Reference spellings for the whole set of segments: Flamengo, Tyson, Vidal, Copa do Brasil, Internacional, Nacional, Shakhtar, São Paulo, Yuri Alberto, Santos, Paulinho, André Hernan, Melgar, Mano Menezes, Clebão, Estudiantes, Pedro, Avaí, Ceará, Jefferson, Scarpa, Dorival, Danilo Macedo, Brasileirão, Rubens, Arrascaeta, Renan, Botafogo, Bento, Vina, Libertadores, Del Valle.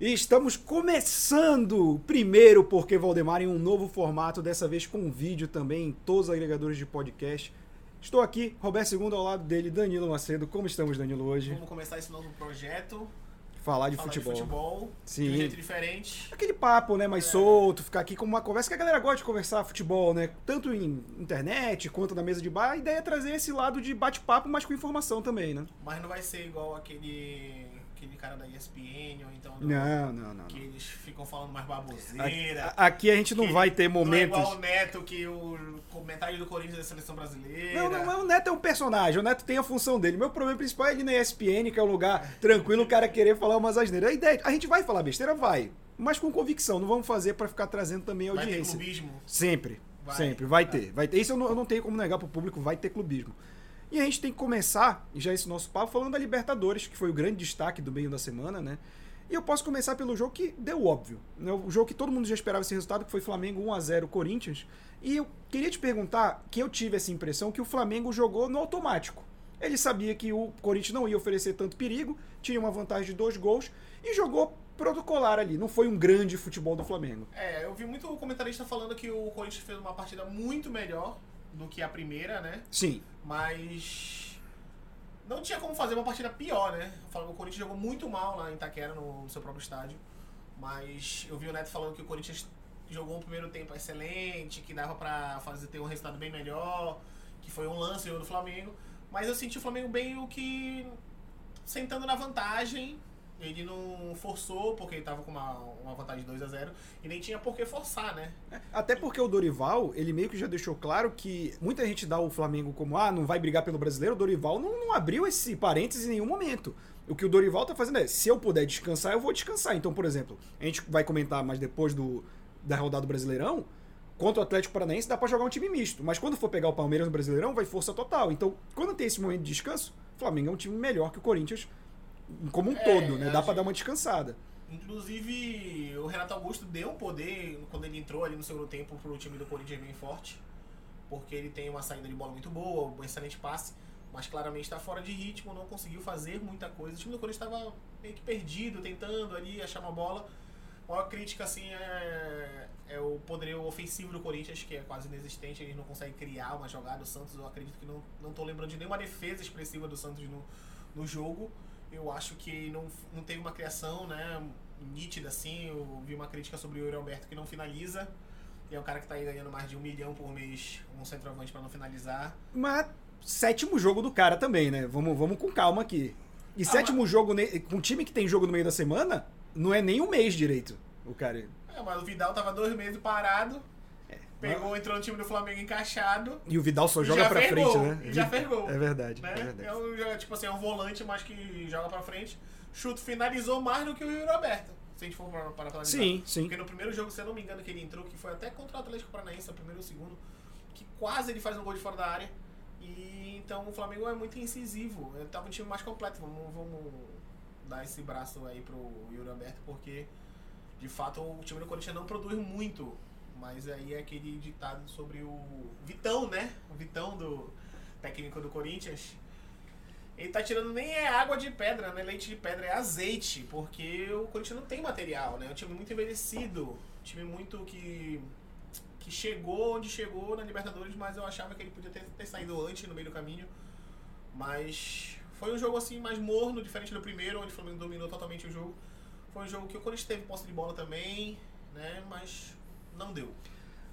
E estamos começando o primeiro Porque Valdemar em um novo formato, dessa vez com vídeo também em todos os agregadores de podcast. Estou aqui, Roberto II, ao lado dele, Danilo Macedo. Como estamos, Danilo, hoje? Vamos começar esse novo projeto. Falar de futebol. Sim. De um jeito diferente. Aquele papo, né, mais solto, ficar aqui com uma conversa que a galera gosta de conversar futebol, né? Tanto em internet quanto na mesa de bar. A ideia é trazer esse lado de bate-papo, mas com informação também, né? Mas não vai ser igual aquele cara da ESPN, ou então... Não. Que eles ficam falando mais baboseira. Aqui a gente não vai ter momentos... Não é igual o Neto, que o metade do Corinthians é da seleção brasileira. Não, o Neto é um personagem, o Neto tem a função dele. Meu problema principal é ele na ESPN, que é um lugar tranquilo, o cara querer falar umas asneiras. A ideia, a gente vai falar besteira, vai, mas com convicção, não vamos fazer pra ficar trazendo também audiência. Vai ter clubismo? Sempre, vai ter. Isso eu não tenho como negar pro público, vai ter clubismo. E a gente tem que começar já esse nosso papo falando da Libertadores, que foi o grande destaque do meio da semana, né? E eu posso começar pelo jogo que deu óbvio, né? O jogo que todo mundo já esperava esse resultado, que foi Flamengo 1-0 Corinthians. E eu queria te perguntar, que eu tive essa impressão que o Flamengo jogou no automático. Ele sabia que o Corinthians não ia oferecer tanto perigo, tinha uma vantagem de 2 gols e jogou protocolar ali. Não foi um grande futebol do Flamengo. É, eu vi muito comentarista falando que o Corinthians fez uma partida muito melhor do que a primeira, né? Sim. Mas não tinha como fazer uma partida pior, né? O Corinthians jogou muito mal lá em Itaquera, no seu próprio estádio. Mas eu vi o Neto falando que o Corinthians jogou um primeiro tempo excelente, que dava pra ter um resultado bem melhor, que foi um lance do Flamengo. Mas eu senti o Flamengo bem sentando na vantagem. Ele não forçou, porque ele tava com uma vantagem de 2-0, e nem tinha por que forçar, né? Até porque o Dorival, ele meio que já deixou claro que muita gente dá o Flamengo como, não vai brigar pelo brasileiro. O Dorival não abriu esse parênteses em nenhum momento. O que o Dorival tá fazendo é, se eu puder descansar, eu vou descansar. Então, por exemplo, a gente vai comentar mais depois da rodada do Brasileirão, contra o Atlético Paranaense dá pra jogar um time misto, mas quando for pegar o Palmeiras no Brasileirão, vai força total. Então, quando tem esse momento de descanso, o Flamengo é um time melhor que o Corinthians, como um todo, né? Dá pra dar uma descansada. Inclusive, o Renato Augusto deu poder, quando ele entrou ali no segundo tempo, pro time do Corinthians bem forte, porque ele tem uma saída de bola muito boa, um excelente passe, mas claramente tá fora de ritmo, não conseguiu fazer muita coisa. O time do Corinthians tava meio que perdido, tentando ali achar uma bola. Uma crítica, assim, é o poderio ofensivo do Corinthians, que é quase inexistente, eles não conseguem criar uma jogada. O Santos, eu acredito que não tô lembrando de nenhuma defesa expressiva do Santos no jogo. Eu acho que não teve uma criação, né, nítida, assim. Eu vi uma crítica sobre o Yuri Alberto, que não finaliza. E é um cara que tá aí ganhando mais de 1 milhão por mês, um centroavante pra não finalizar. Mas 7º jogo do cara também, né? Vamos com calma aqui. E 7º jogo, com um time que tem jogo no meio da semana, não é nem um mês direito, o cara. É, mas o Vidal tava 2 meses parado. Entrou no time do Flamengo encaixado. E o Vidal só joga pra frente, gol, né? Já fez gol. É verdade, né? É verdade. É um volante, mas que joga pra frente. Chuto finalizou mais do que o Yuri Alberto, se a gente for para analisar. Sim. Porque no primeiro jogo, se eu não me engano, que ele entrou, que foi até contra o Atlético Paranaense, o primeiro e o segundo, que quase ele faz um gol de fora da área. E então o Flamengo é muito incisivo. Ele tava um time mais completo. Vamos dar esse braço aí pro Yuri Alberto, porque de fato o time do Corinthians não produz muito. Mas aí é aquele ditado sobre o Vitão, né? O Vitão, do técnico do Corinthians. Ele tá tirando, nem é água de pedra, né? Leite de pedra, é azeite. Porque o Corinthians não tem material, né? É um time muito envelhecido. Um time muito que chegou onde chegou na Libertadores, mas eu achava que ele podia ter saído antes, no meio do caminho. Mas foi um jogo, assim, mais morno, diferente do primeiro, onde o Flamengo dominou totalmente o jogo. Foi um jogo que o Corinthians teve posse de bola também, né? Mas não deu.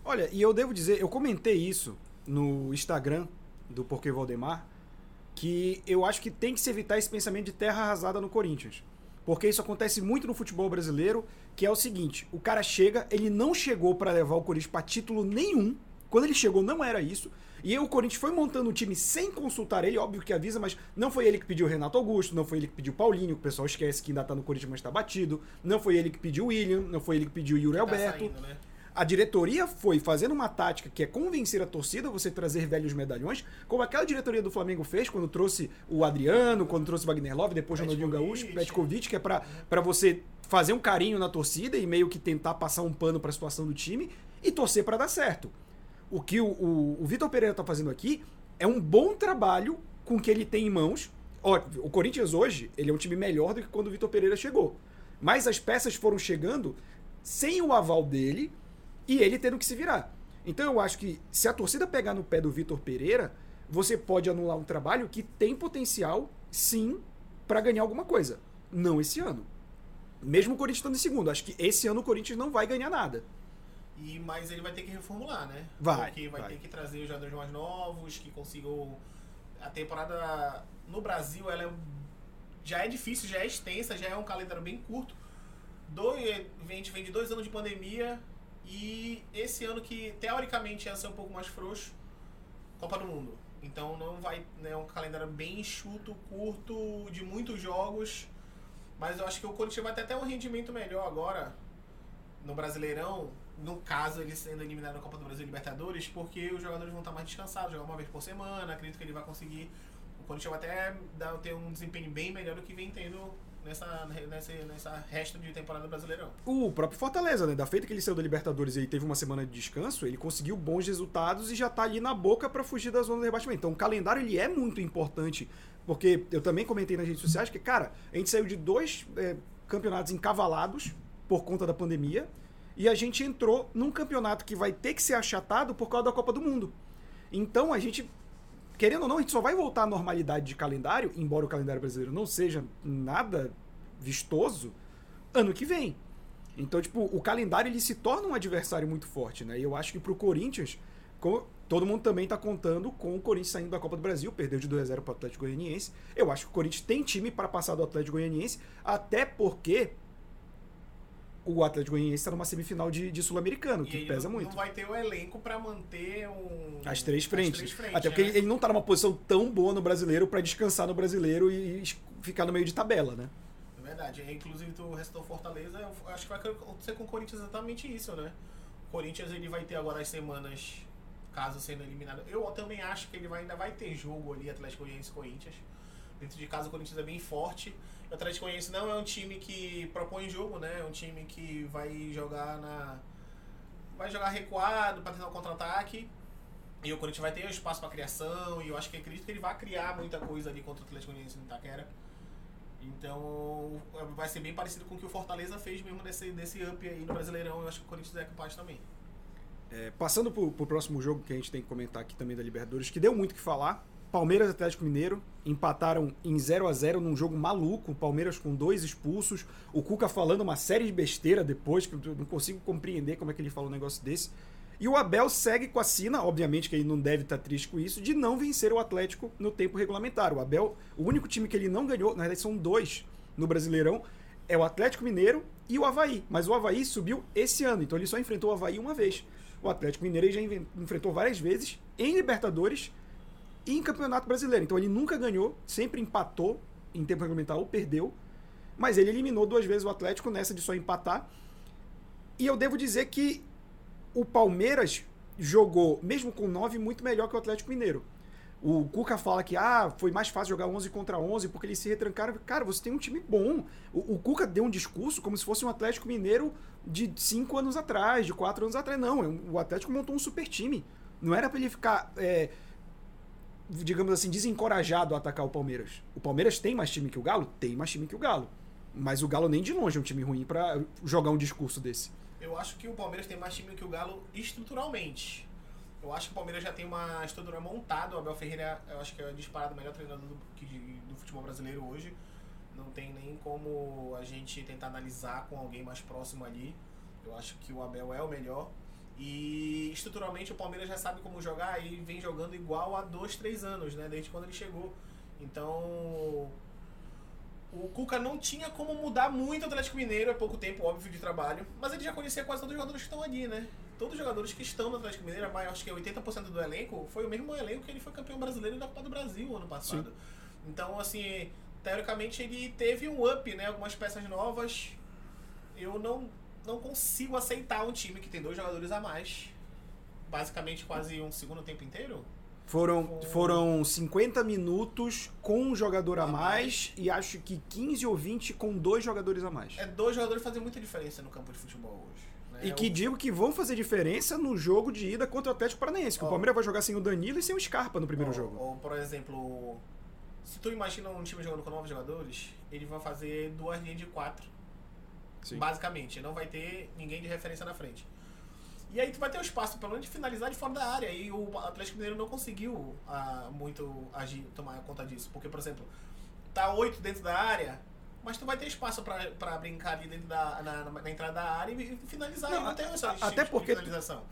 Olha, e eu devo dizer, eu comentei isso no Instagram do Porquê Valdemar, que eu acho que tem que se evitar esse pensamento de terra arrasada no Corinthians. Porque isso acontece muito no futebol brasileiro, que é o seguinte, o cara chega, ele não chegou pra levar o Corinthians pra título nenhum, quando ele chegou não era isso, e aí o Corinthians foi montando um time sem consultar ele, óbvio que avisa, mas não foi ele que pediu o Renato Augusto, não foi ele que pediu o Paulinho, que o pessoal esquece que ainda tá no Corinthians, mas tá batido, não foi ele que pediu o William, não foi ele que pediu o Yuri Alberto. Tá saindo, né? A diretoria foi fazendo uma tática que é convencer a torcida, você trazer velhos medalhões, como aquela diretoria do Flamengo fez quando trouxe o Adriano, quando trouxe o Wagner Love, depois o Ronaldinho Gaúcho, o Petkovic, que é pra você fazer um carinho na torcida e meio que tentar passar um pano pra situação do time e torcer pra dar certo. O que o Vitor Pereira tá fazendo aqui é um bom trabalho com o que ele tem em mãos. Ó, o Corinthians hoje, ele é um time melhor do que quando o Vitor Pereira chegou. Mas as peças foram chegando sem o aval dele e ele tendo que se virar. Então eu acho que se a torcida pegar no pé do Vitor Pereira, você pode anular um trabalho que tem potencial, sim, para ganhar alguma coisa. Não esse ano. Mesmo o Corinthians estando em segundo. Acho que esse ano o Corinthians não vai ganhar nada. E, mas ele vai ter que reformular, né? Vai. Porque vai ter que trazer os jogadores mais novos, que consigam... A temporada no Brasil ela já é difícil, já é extensa, já é um calendário bem curto. A gente vem de 2 anos de pandemia e esse ano que, teoricamente, ia ser um pouco mais frouxo, Copa do Mundo. Então, não vai, né, é um calendário bem enxuto, curto, de muitos jogos. Mas eu acho que o Corinthians vai ter até um rendimento melhor agora no Brasileirão, no caso ele sendo eliminado na Copa do Brasil e Libertadores, porque os jogadores vão estar mais descansados, jogar uma vez por semana. Acredito que ele vai conseguir. O Corinthians vai até ter um desempenho bem melhor do que vem tendo nessa resto de temporada do Brasileirão. O próprio Fortaleza, né? Da feita que ele saiu da Libertadores e teve uma semana de descanso, ele conseguiu bons resultados e já tá ali na boca para fugir da zona de rebaixamento. Então o calendário ele é muito importante, porque eu também comentei nas redes sociais que, cara, a gente saiu de 2 campeonatos encavalados por conta da pandemia. E a gente entrou num campeonato que vai ter que ser achatado por causa da Copa do Mundo. Então a gente, querendo ou não, a gente só vai voltar à normalidade de calendário, embora o calendário brasileiro não seja nada vistoso, ano que vem. Então, tipo, o calendário ele se torna um adversário muito forte, né? E eu acho que pro Corinthians, todo mundo também tá contando com o Corinthians saindo da Copa do Brasil, perdeu de 2-0 pro Atlético Goianiense. Eu acho que o Corinthians tem time para passar do Atlético Goianiense, até porque... O Atlético Goianiense está numa semifinal de Sul-Americano, que pesa muito. Não vai ter o elenco para manter as três frentes. Até porque ele não está numa posição tão boa no brasileiro para descansar no brasileiro e ficar no meio de tabela, né? É verdade. Inclusive, tu restou Fortaleza, eu acho que vai acontecer com o Corinthians exatamente isso, né? O Corinthians ele vai ter agora as semanas, caso sendo eliminado. Eu também acho que ele ainda vai ter jogo ali, Atlético Goianiense e Corinthians. Dentro de casa, o Corinthians é bem forte. O Atlético Goianiense não é um time que propõe jogo, né? É um time que vai jogar recuado para tentar um contra-ataque. E o Corinthians vai ter espaço para criação. E eu acho que acredito que ele vai criar muita coisa ali contra o Atlético Goianiense no Itaquera. Então, vai ser bem parecido com o que o Fortaleza fez mesmo nesse up aí no Brasileirão. Eu acho que o Corinthians é capaz também. Passando para o próximo jogo que a gente tem que comentar aqui também da Libertadores, que deu muito o que falar. Palmeiras e Atlético Mineiro empataram em 0-0 num jogo maluco, o Palmeiras com 2 expulsos, o Cuca falando uma série de besteira depois, que eu não consigo compreender como é que ele fala um negócio desse, e o Abel segue com a sina, obviamente que ele não deve estar triste com isso, de não vencer o Atlético no tempo regulamentar. O Abel, o único time que ele não ganhou, na verdade são 2 no Brasileirão, é o Atlético Mineiro e o Avaí, mas o Avaí subiu esse ano, então ele só enfrentou o Avaí uma vez. O Atlético Mineiro já enfrentou várias vezes em Libertadores e em Campeonato Brasileiro. Então ele nunca ganhou, sempre empatou em tempo regulamentar ou perdeu, mas ele eliminou 2 vezes o Atlético nessa de só empatar. E eu devo dizer que o Palmeiras jogou, mesmo com 9, muito melhor que o Atlético Mineiro. O Cuca fala que foi mais fácil jogar 11 contra 11 porque eles se retrancaram. Cara, você tem um time bom. O Cuca deu um discurso como se fosse um Atlético Mineiro de 5 anos atrás, de 4 anos atrás. Não, o Atlético montou um super time. Não era pra ele ficar... digamos assim, desencorajado a atacar o Palmeiras. O Palmeiras tem mais time que o Galo? Tem mais time que o Galo. Mas o Galo nem de longe é um time ruim pra jogar um discurso desse. Eu acho que o Palmeiras tem mais time que o Galo estruturalmente. Eu acho que o Palmeiras já tem uma estrutura montada. O Abel Ferreira, eu acho que é disparado o melhor treinador do futebol brasileiro hoje. Não tem nem como a gente tentar analisar com alguém mais próximo ali. Eu acho que o Abel é o melhor. E estruturalmente o Palmeiras já sabe como jogar e vem jogando igual há 2-3 anos, né? Desde quando ele chegou. Então o Cuca não tinha como mudar muito o Atlético Mineiro, é pouco tempo, óbvio, de trabalho. Mas ele já conhecia quase todos os jogadores que estão ali, né? Todos os jogadores que estão no Atlético Mineiro, acho que 80% do elenco, foi o mesmo elenco que ele foi campeão brasileiro da Copa do Brasil ano passado. Sim. Então, assim, teoricamente ele teve um up, né? Algumas peças novas. Eu não consigo aceitar um time que tem 2 jogadores a mais. Basicamente, quase um segundo tempo inteiro. Foram 50 minutos com um jogador a mais e acho que 15 ou 20 com 2 jogadores a mais. 2 jogadores fazem muita diferença no campo de futebol hoje. Né? E que digo que vão fazer diferença no jogo de ida contra o Atlético Paranaense, que o Palmeiras vai jogar sem o Danilo e sem o Scarpa no primeiro jogo. Ou, por exemplo, se tu imagina um time jogando com 9 jogadores, ele vai fazer 2 linhas de 4. Sim. Basicamente. Não vai ter ninguém de referência na frente. E aí tu vai ter um espaço, pelo menos, de finalizar de fora da área. E o Atlético Mineiro não conseguiu muito agir, tomar conta disso. Porque, por exemplo, tá 8 dentro da área, mas tu vai ter espaço pra brincar ali dentro na entrada da área e finalizar. Não, e não tem essa até porque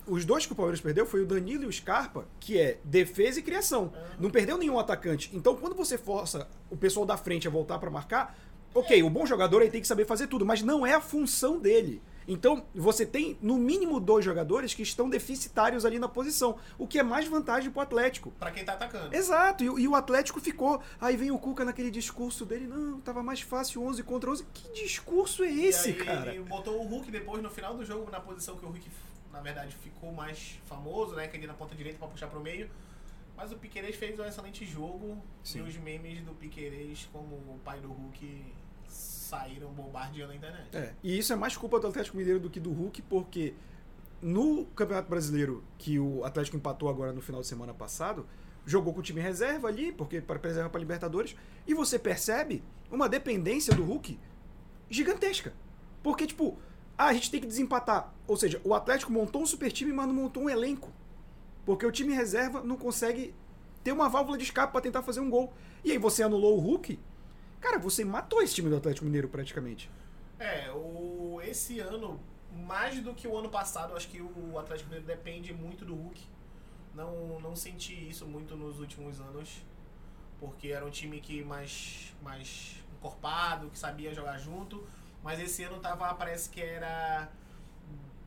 os dois que o Palmeiras perdeu foi o Danilo e o Scarpa, que é defesa e criação. Ah. Não perdeu nenhum atacante. Então, quando você força o pessoal da frente a voltar pra marcar, ok, o bom jogador aí tem que saber fazer tudo, mas não é a função dele. Então, você tem, no mínimo, 2 jogadores que estão deficitários ali na posição, o que é mais vantagem pro Atlético. Pra quem tá atacando. Exato, e o Atlético ficou... Aí vem o Cuca naquele discurso dele, não, tava mais fácil 11 contra 11. Que discurso é esse, cara? Ele botou o Hulk depois, no final do jogo, na posição que o Hulk, na verdade, ficou mais famoso, né? Que ele na ponta direita pra puxar pro meio. Mas o Piquerez fez um excelente jogo. Sim. E os memes do Piquerez como o pai do Hulk... saíram bombardeando a internet. É, e isso é mais culpa do Atlético Mineiro do que do Hulk, porque no Campeonato Brasileiro, que o Atlético empatou agora no final de semana passado, jogou com o time reserva ali, porque para preservar para Libertadores, e você percebe uma dependência do Hulk gigantesca. Porque, tipo, a gente tem que desempatar. Ou seja, o Atlético montou um super time, mas não montou um elenco. Porque o time reserva não consegue ter uma válvula de escape para tentar fazer um gol. E aí você anulou o Hulk... Cara, você matou esse time do Atlético Mineiro praticamente. Esse ano, mais do que o ano passado, acho que o Atlético Mineiro depende muito do Hulk. Não senti isso muito nos últimos anos, porque era um time que mais encorpado, que sabia jogar junto. Mas esse ano tava, parece que era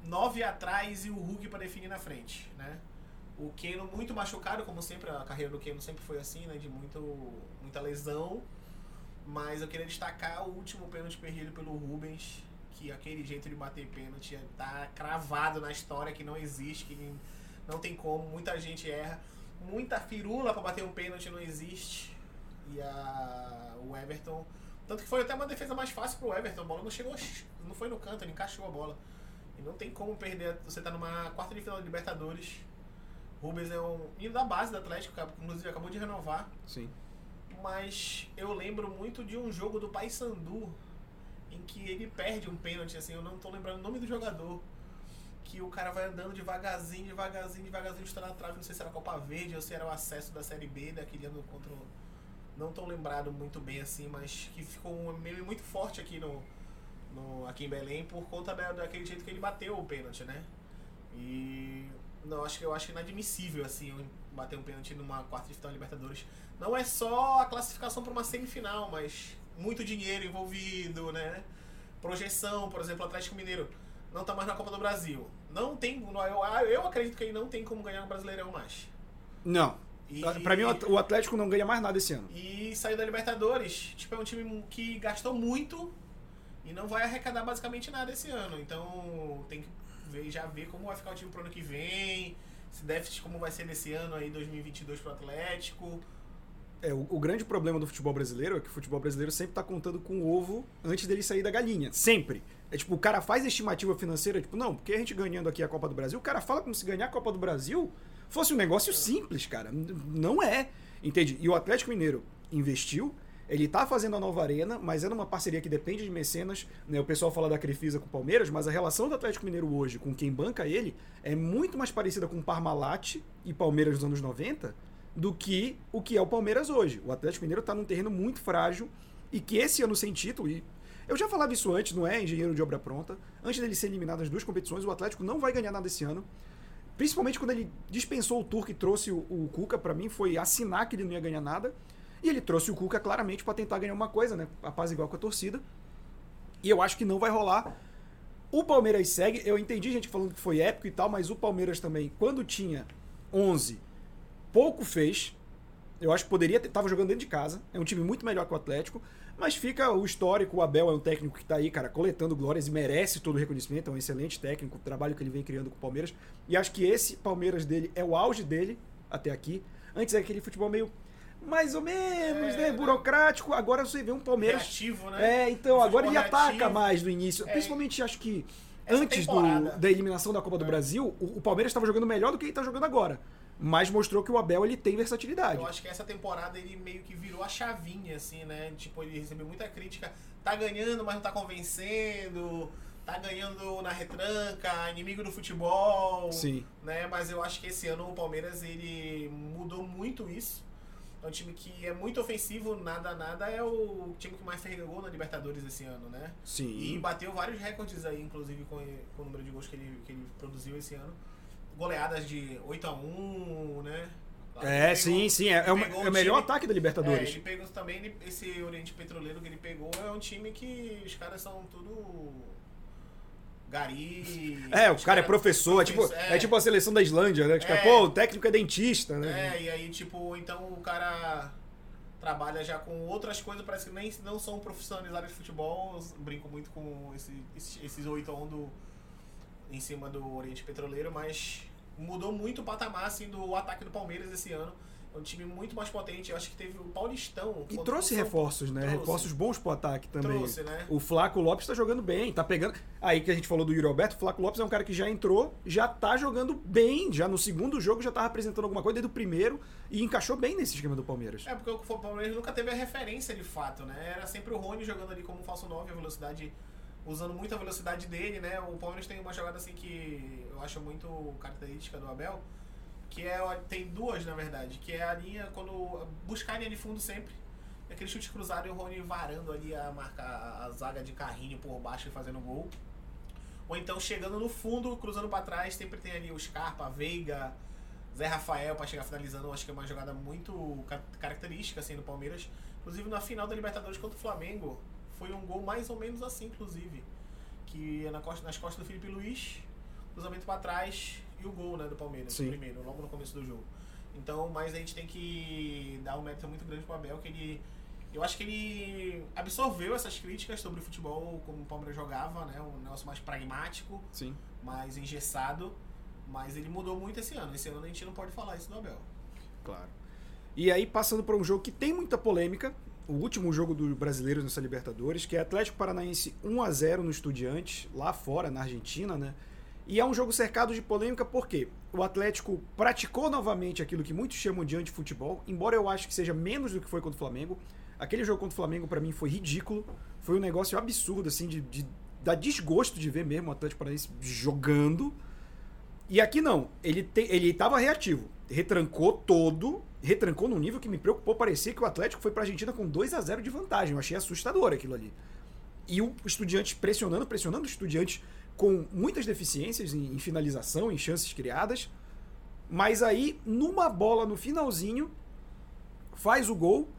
9 atrás e o Hulk para definir na frente, né? O Keno muito machucado, como sempre, a carreira do Keno sempre foi assim, né? De muita lesão. Mas eu queria destacar o último pênalti perdido pelo Rubens, que aquele jeito de bater pênalti tá cravado na história, que não existe, que não tem como, muita gente erra. Muita firula pra bater um pênalti não existe. E o Everton... Tanto que foi até uma defesa mais fácil pro Everton, a bola não chegou, não foi no canto, ele encaixou a bola. E não tem como perder, você tá numa quarta de final de Libertadores. Rubens é um menino da base do Atlético, que inclusive acabou de renovar. Sim. Mas eu lembro muito de um jogo do Paysandu em que ele perde um pênalti, assim, eu não tô lembrando o nome do jogador, que o cara vai andando devagarzinho, estourando a trave, não sei se era a Copa Verde ou se era o acesso da Série B daquele ano contra o... Não tô lembrado muito bem, assim, mas que ficou um meme muito forte aqui, aqui em Belém por conta daquele jeito que ele bateu o pênalti, né? E... Não, eu acho inadmissível, assim, bater um pênalti numa quarta de final de Libertadores. Não é só a classificação para uma semifinal, mas muito dinheiro envolvido, né? Projeção, por exemplo, o Atlético Mineiro não tá mais na Copa do Brasil. Não tem... Eu acredito que ele não tem como ganhar o Brasileirão mais. Não. Para mim, o Atlético não ganha mais nada esse ano. E saiu da Libertadores. Tipo, é um time que gastou muito e não vai arrecadar basicamente nada esse ano. Então, tem que... já ver como vai ficar o time pro ano que vem, se déficit como vai ser nesse ano aí, 2022 pro Atlético. O grande problema do futebol brasileiro é que o futebol brasileiro sempre tá contando com o ovo antes dele sair da galinha, sempre. É tipo, o cara faz a estimativa financeira, tipo, não, porque a gente ganhando aqui a Copa do Brasil, o cara fala como se ganhar a Copa do Brasil fosse um negócio simples, cara. Não é, entende? E o Atlético Mineiro investiu, ele tá fazendo a nova arena, mas é numa parceria que depende de mecenas, né? O pessoal fala da Crefisa com o Palmeiras, mas a relação do Atlético Mineiro hoje com quem banca ele é muito mais parecida com o Parmalat e Palmeiras dos anos 90 do que o que é o Palmeiras hoje. O Atlético Mineiro tá num terreno muito frágil e que esse ano sem título, e eu já falava isso antes, não é engenheiro de obra pronta, antes dele ser eliminado das 2 competições, o Atlético não vai ganhar nada esse ano. Principalmente quando ele dispensou o Turco e trouxe o Cuca, pra mim foi assinar que ele não ia ganhar nada. E ele trouxe o Cuca claramente para tentar ganhar uma coisa, né? A paz igual com a torcida. E eu acho que não vai rolar. O Palmeiras segue. Eu entendi gente falando que foi épico e tal, mas o Palmeiras também, quando tinha 11, pouco fez. Eu acho que poderia ter... Tava jogando dentro de casa. É um time muito melhor que o Atlético. Mas fica o histórico. O Abel é um técnico que tá aí, cara, coletando glórias e merece todo o reconhecimento. É um excelente técnico. O trabalho que ele vem criando com o Palmeiras. E acho que esse Palmeiras dele é o auge dele até aqui. Antes é aquele futebol meio... mais ou menos, né? Burocrático. Agora você vê um Palmeiras... reativo, né? Então, agora ele ataca mais no início. Principalmente, acho que antes da eliminação da Copa do Brasil, o Palmeiras estava jogando melhor do que ele está jogando agora. Mas mostrou que o Abel, ele tem versatilidade. Eu acho que essa temporada ele meio que virou a chavinha, assim, né? Tipo, ele recebeu muita crítica. Tá ganhando, mas não tá convencendo. Tá ganhando na retranca, inimigo do futebol. Sim. Né? Mas eu acho que esse ano o Palmeiras, ele mudou muito isso. É um time que é muito ofensivo, nada. É o time que mais fez gol na Libertadores esse ano, né? Sim. E bateu vários recordes aí, inclusive com o número de gols que ele produziu esse ano. Goleadas de 8-1, né? É, sim. É o melhor ataque da Libertadores. É, ele pegou também, esse Oriente Petroleiro que ele pegou é um time que os caras são tudo gari. É, o cara é professor, é tipo a seleção da Islândia, né? Tipo, o técnico é dentista, né? É, e aí, tipo, então o cara trabalha já com outras coisas, parece que nem não são profissionalizados de futebol. Eu brinco muito com esses 8-1 em cima do Oriente Petroleiro, mas mudou muito o patamar, assim, do ataque do Palmeiras esse ano. É um time muito mais potente. Eu acho que teve o Paulistão. E trouxe reforços, né? Trouxe. Reforços bons pro ataque também. Trouxe, né? O Flaco Lopes tá jogando bem, tá pegando... Aí que a gente falou do Yuri Alberto, o Flaco Lopes é um cara que já entrou, já tá jogando bem, já no segundo jogo já tava apresentando alguma coisa desde o primeiro e encaixou bem nesse esquema do Palmeiras. É, porque o Palmeiras nunca teve a referência de fato, né? Era sempre o Rony jogando ali como um falso 9, a velocidade... usando muito a velocidade dele, né? O Palmeiras tem uma jogada assim que eu acho muito característica do Abel, que é, tem duas na verdade, que é a linha, quando buscar a linha de fundo sempre, aquele chute cruzado e o Rony varando ali a marca, a zaga de carrinho por baixo e fazendo gol. Ou então chegando no fundo, cruzando pra trás, sempre tem ali o Scarpa, Veiga, Zé Rafael pra chegar finalizando. Eu acho que é uma jogada muito característica assim do Palmeiras, inclusive na final da Libertadores contra o Flamengo. Foi um gol mais ou menos assim, inclusive. Que é nas costas do Felipe Luiz, cruzamento pra trás e o gol, né, do Palmeiras. Sim. Primeiro, logo no começo do jogo. Então, mas a gente tem que dar um mérito muito grande pro Abel, que ele... Eu acho que ele absorveu essas críticas sobre o futebol, como o Palmeiras jogava, né? Um negócio mais pragmático, sim, mais engessado. Mas ele mudou muito esse ano. Esse ano a gente não pode falar isso do Abel. Claro. E aí, passando por um jogo que tem muita polêmica, o último jogo dos brasileiros nessa Libertadores, que é Atlético Paranaense 1-0 no Estudiantes, lá fora, na Argentina, né? E é um jogo cercado de polêmica porque o Atlético praticou novamente aquilo que muitos chamam de antifutebol, embora eu acho que seja menos do que foi contra o Flamengo. Aquele jogo contra o Flamengo, pra mim, foi ridículo. Foi um negócio absurdo, assim, dá desgosto de ver mesmo o Atlético Paranaense jogando. E aqui não, ele tava reativo, retrancou num nível que me preocupou. Parecia que o Atlético foi pra Argentina com 2-0 de vantagem. Eu achei assustador aquilo ali. E o Estudiantes pressionando o Estudiantes com muitas deficiências em finalização, em chances criadas. Mas aí, numa bola no finalzinho, faz o gol.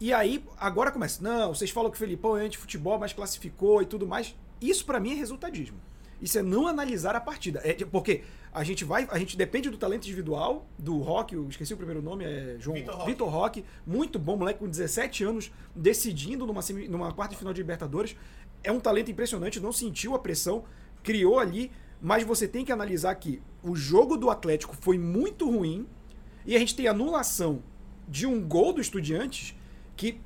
E aí, agora começa. Não, vocês falam que o Felipão é antifutebol, mas classificou e tudo mais. Isso pra mim é resultadismo. Isso é não analisar a partida. É porque a gente depende do talento individual, do Roque, eu esqueci o primeiro nome, é João Vitor Roque, muito bom moleque, com 17 anos, decidindo numa quarta de final de Libertadores. É um talento impressionante, não sentiu a pressão, criou ali, mas você tem que analisar que o jogo do Atlético foi muito ruim e a gente tem anulação de um gol do Estudiantes, que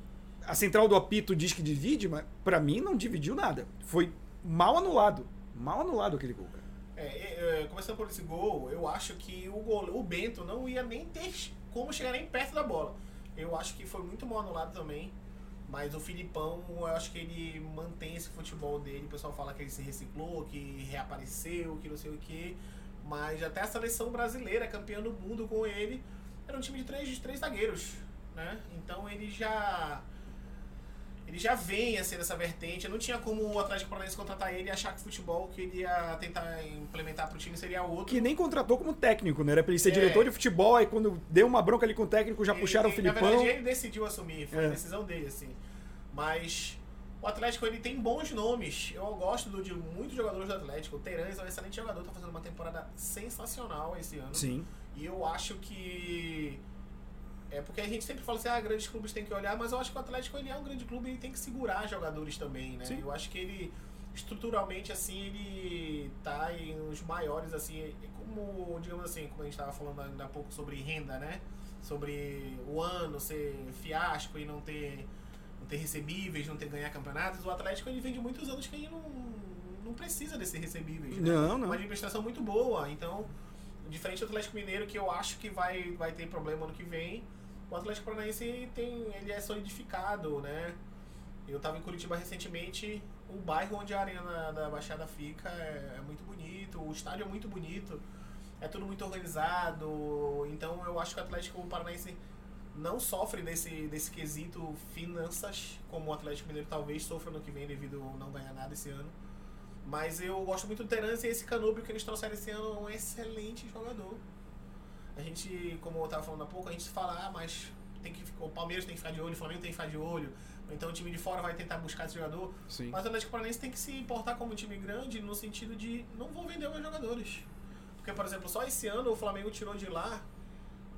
a central do apito diz que divide, mas pra mim não dividiu nada. Foi mal anulado. Mal anulado aquele gol, cara. Começando por esse gol, eu acho que o Bento não ia nem ter como chegar nem perto da bola. Eu acho que foi muito mal anulado também, mas o Felipão, eu acho que ele mantém esse futebol dele. O pessoal fala que ele se reciclou, que reapareceu, que não sei o quê, mas até a seleção brasileira, campeã do mundo com ele, era um time de três zagueiros, né? Então ele já vem assim nessa vertente. Eu não tinha como o Atlético Paranaense contratar ele e achar que o futebol que ele ia tentar implementar pro time seria outro. Que nem contratou como técnico, né? Era pra ele ser diretor de futebol, aí quando deu uma bronca ali com o técnico, já puxaram o Felipão. Na verdade, ele decidiu assumir, foi a decisão dele, assim. Mas o Atlético, ele tem bons nomes. Eu gosto de muitos jogadores do Atlético. O Terãs é um excelente jogador, tá fazendo uma temporada sensacional esse ano. Sim. E eu acho que... porque a gente sempre fala assim, grandes clubes tem que olhar, mas eu acho que o Atlético, ele é um grande clube e tem que segurar jogadores também, né? Sim. Eu acho que ele, estruturalmente, assim, ele tá em uns maiores, assim, como, digamos assim, como a gente tava falando ainda há pouco sobre renda, né? Sobre o ano ser fiasco e não ter recebíveis, não ter ganhar campeonatos. O Atlético, ele vem de muitos anos que ele não precisa desses recebíveis, né? Não. Uma administração muito boa, então... Diferente do Atlético Mineiro, que eu acho que vai ter problema ano que vem, o Atlético Paranaense ele é solidificado, né? Eu tava em Curitiba recentemente, o bairro onde a Arena da Baixada fica é muito bonito, o estádio é muito bonito, é tudo muito organizado, então eu acho que o Atlético Paranaense não sofre desse quesito finanças, como o Atlético Mineiro talvez sofra no que vem devido a não ganhar nada esse ano. Mas eu gosto muito do Terence e esse Canúbio que eles trouxeram esse ano é um excelente jogador. A gente, como eu estava falando há pouco, a gente fala, mas o Palmeiras tem que ficar de olho, o Flamengo tem que ficar de olho, então o time de fora vai tentar buscar esse jogador. Sim. Mas o Atlético Paranaense tem que se importar como um time grande no sentido de não vou vender meus jogadores. Porque, por exemplo, só esse ano o Flamengo tirou de lá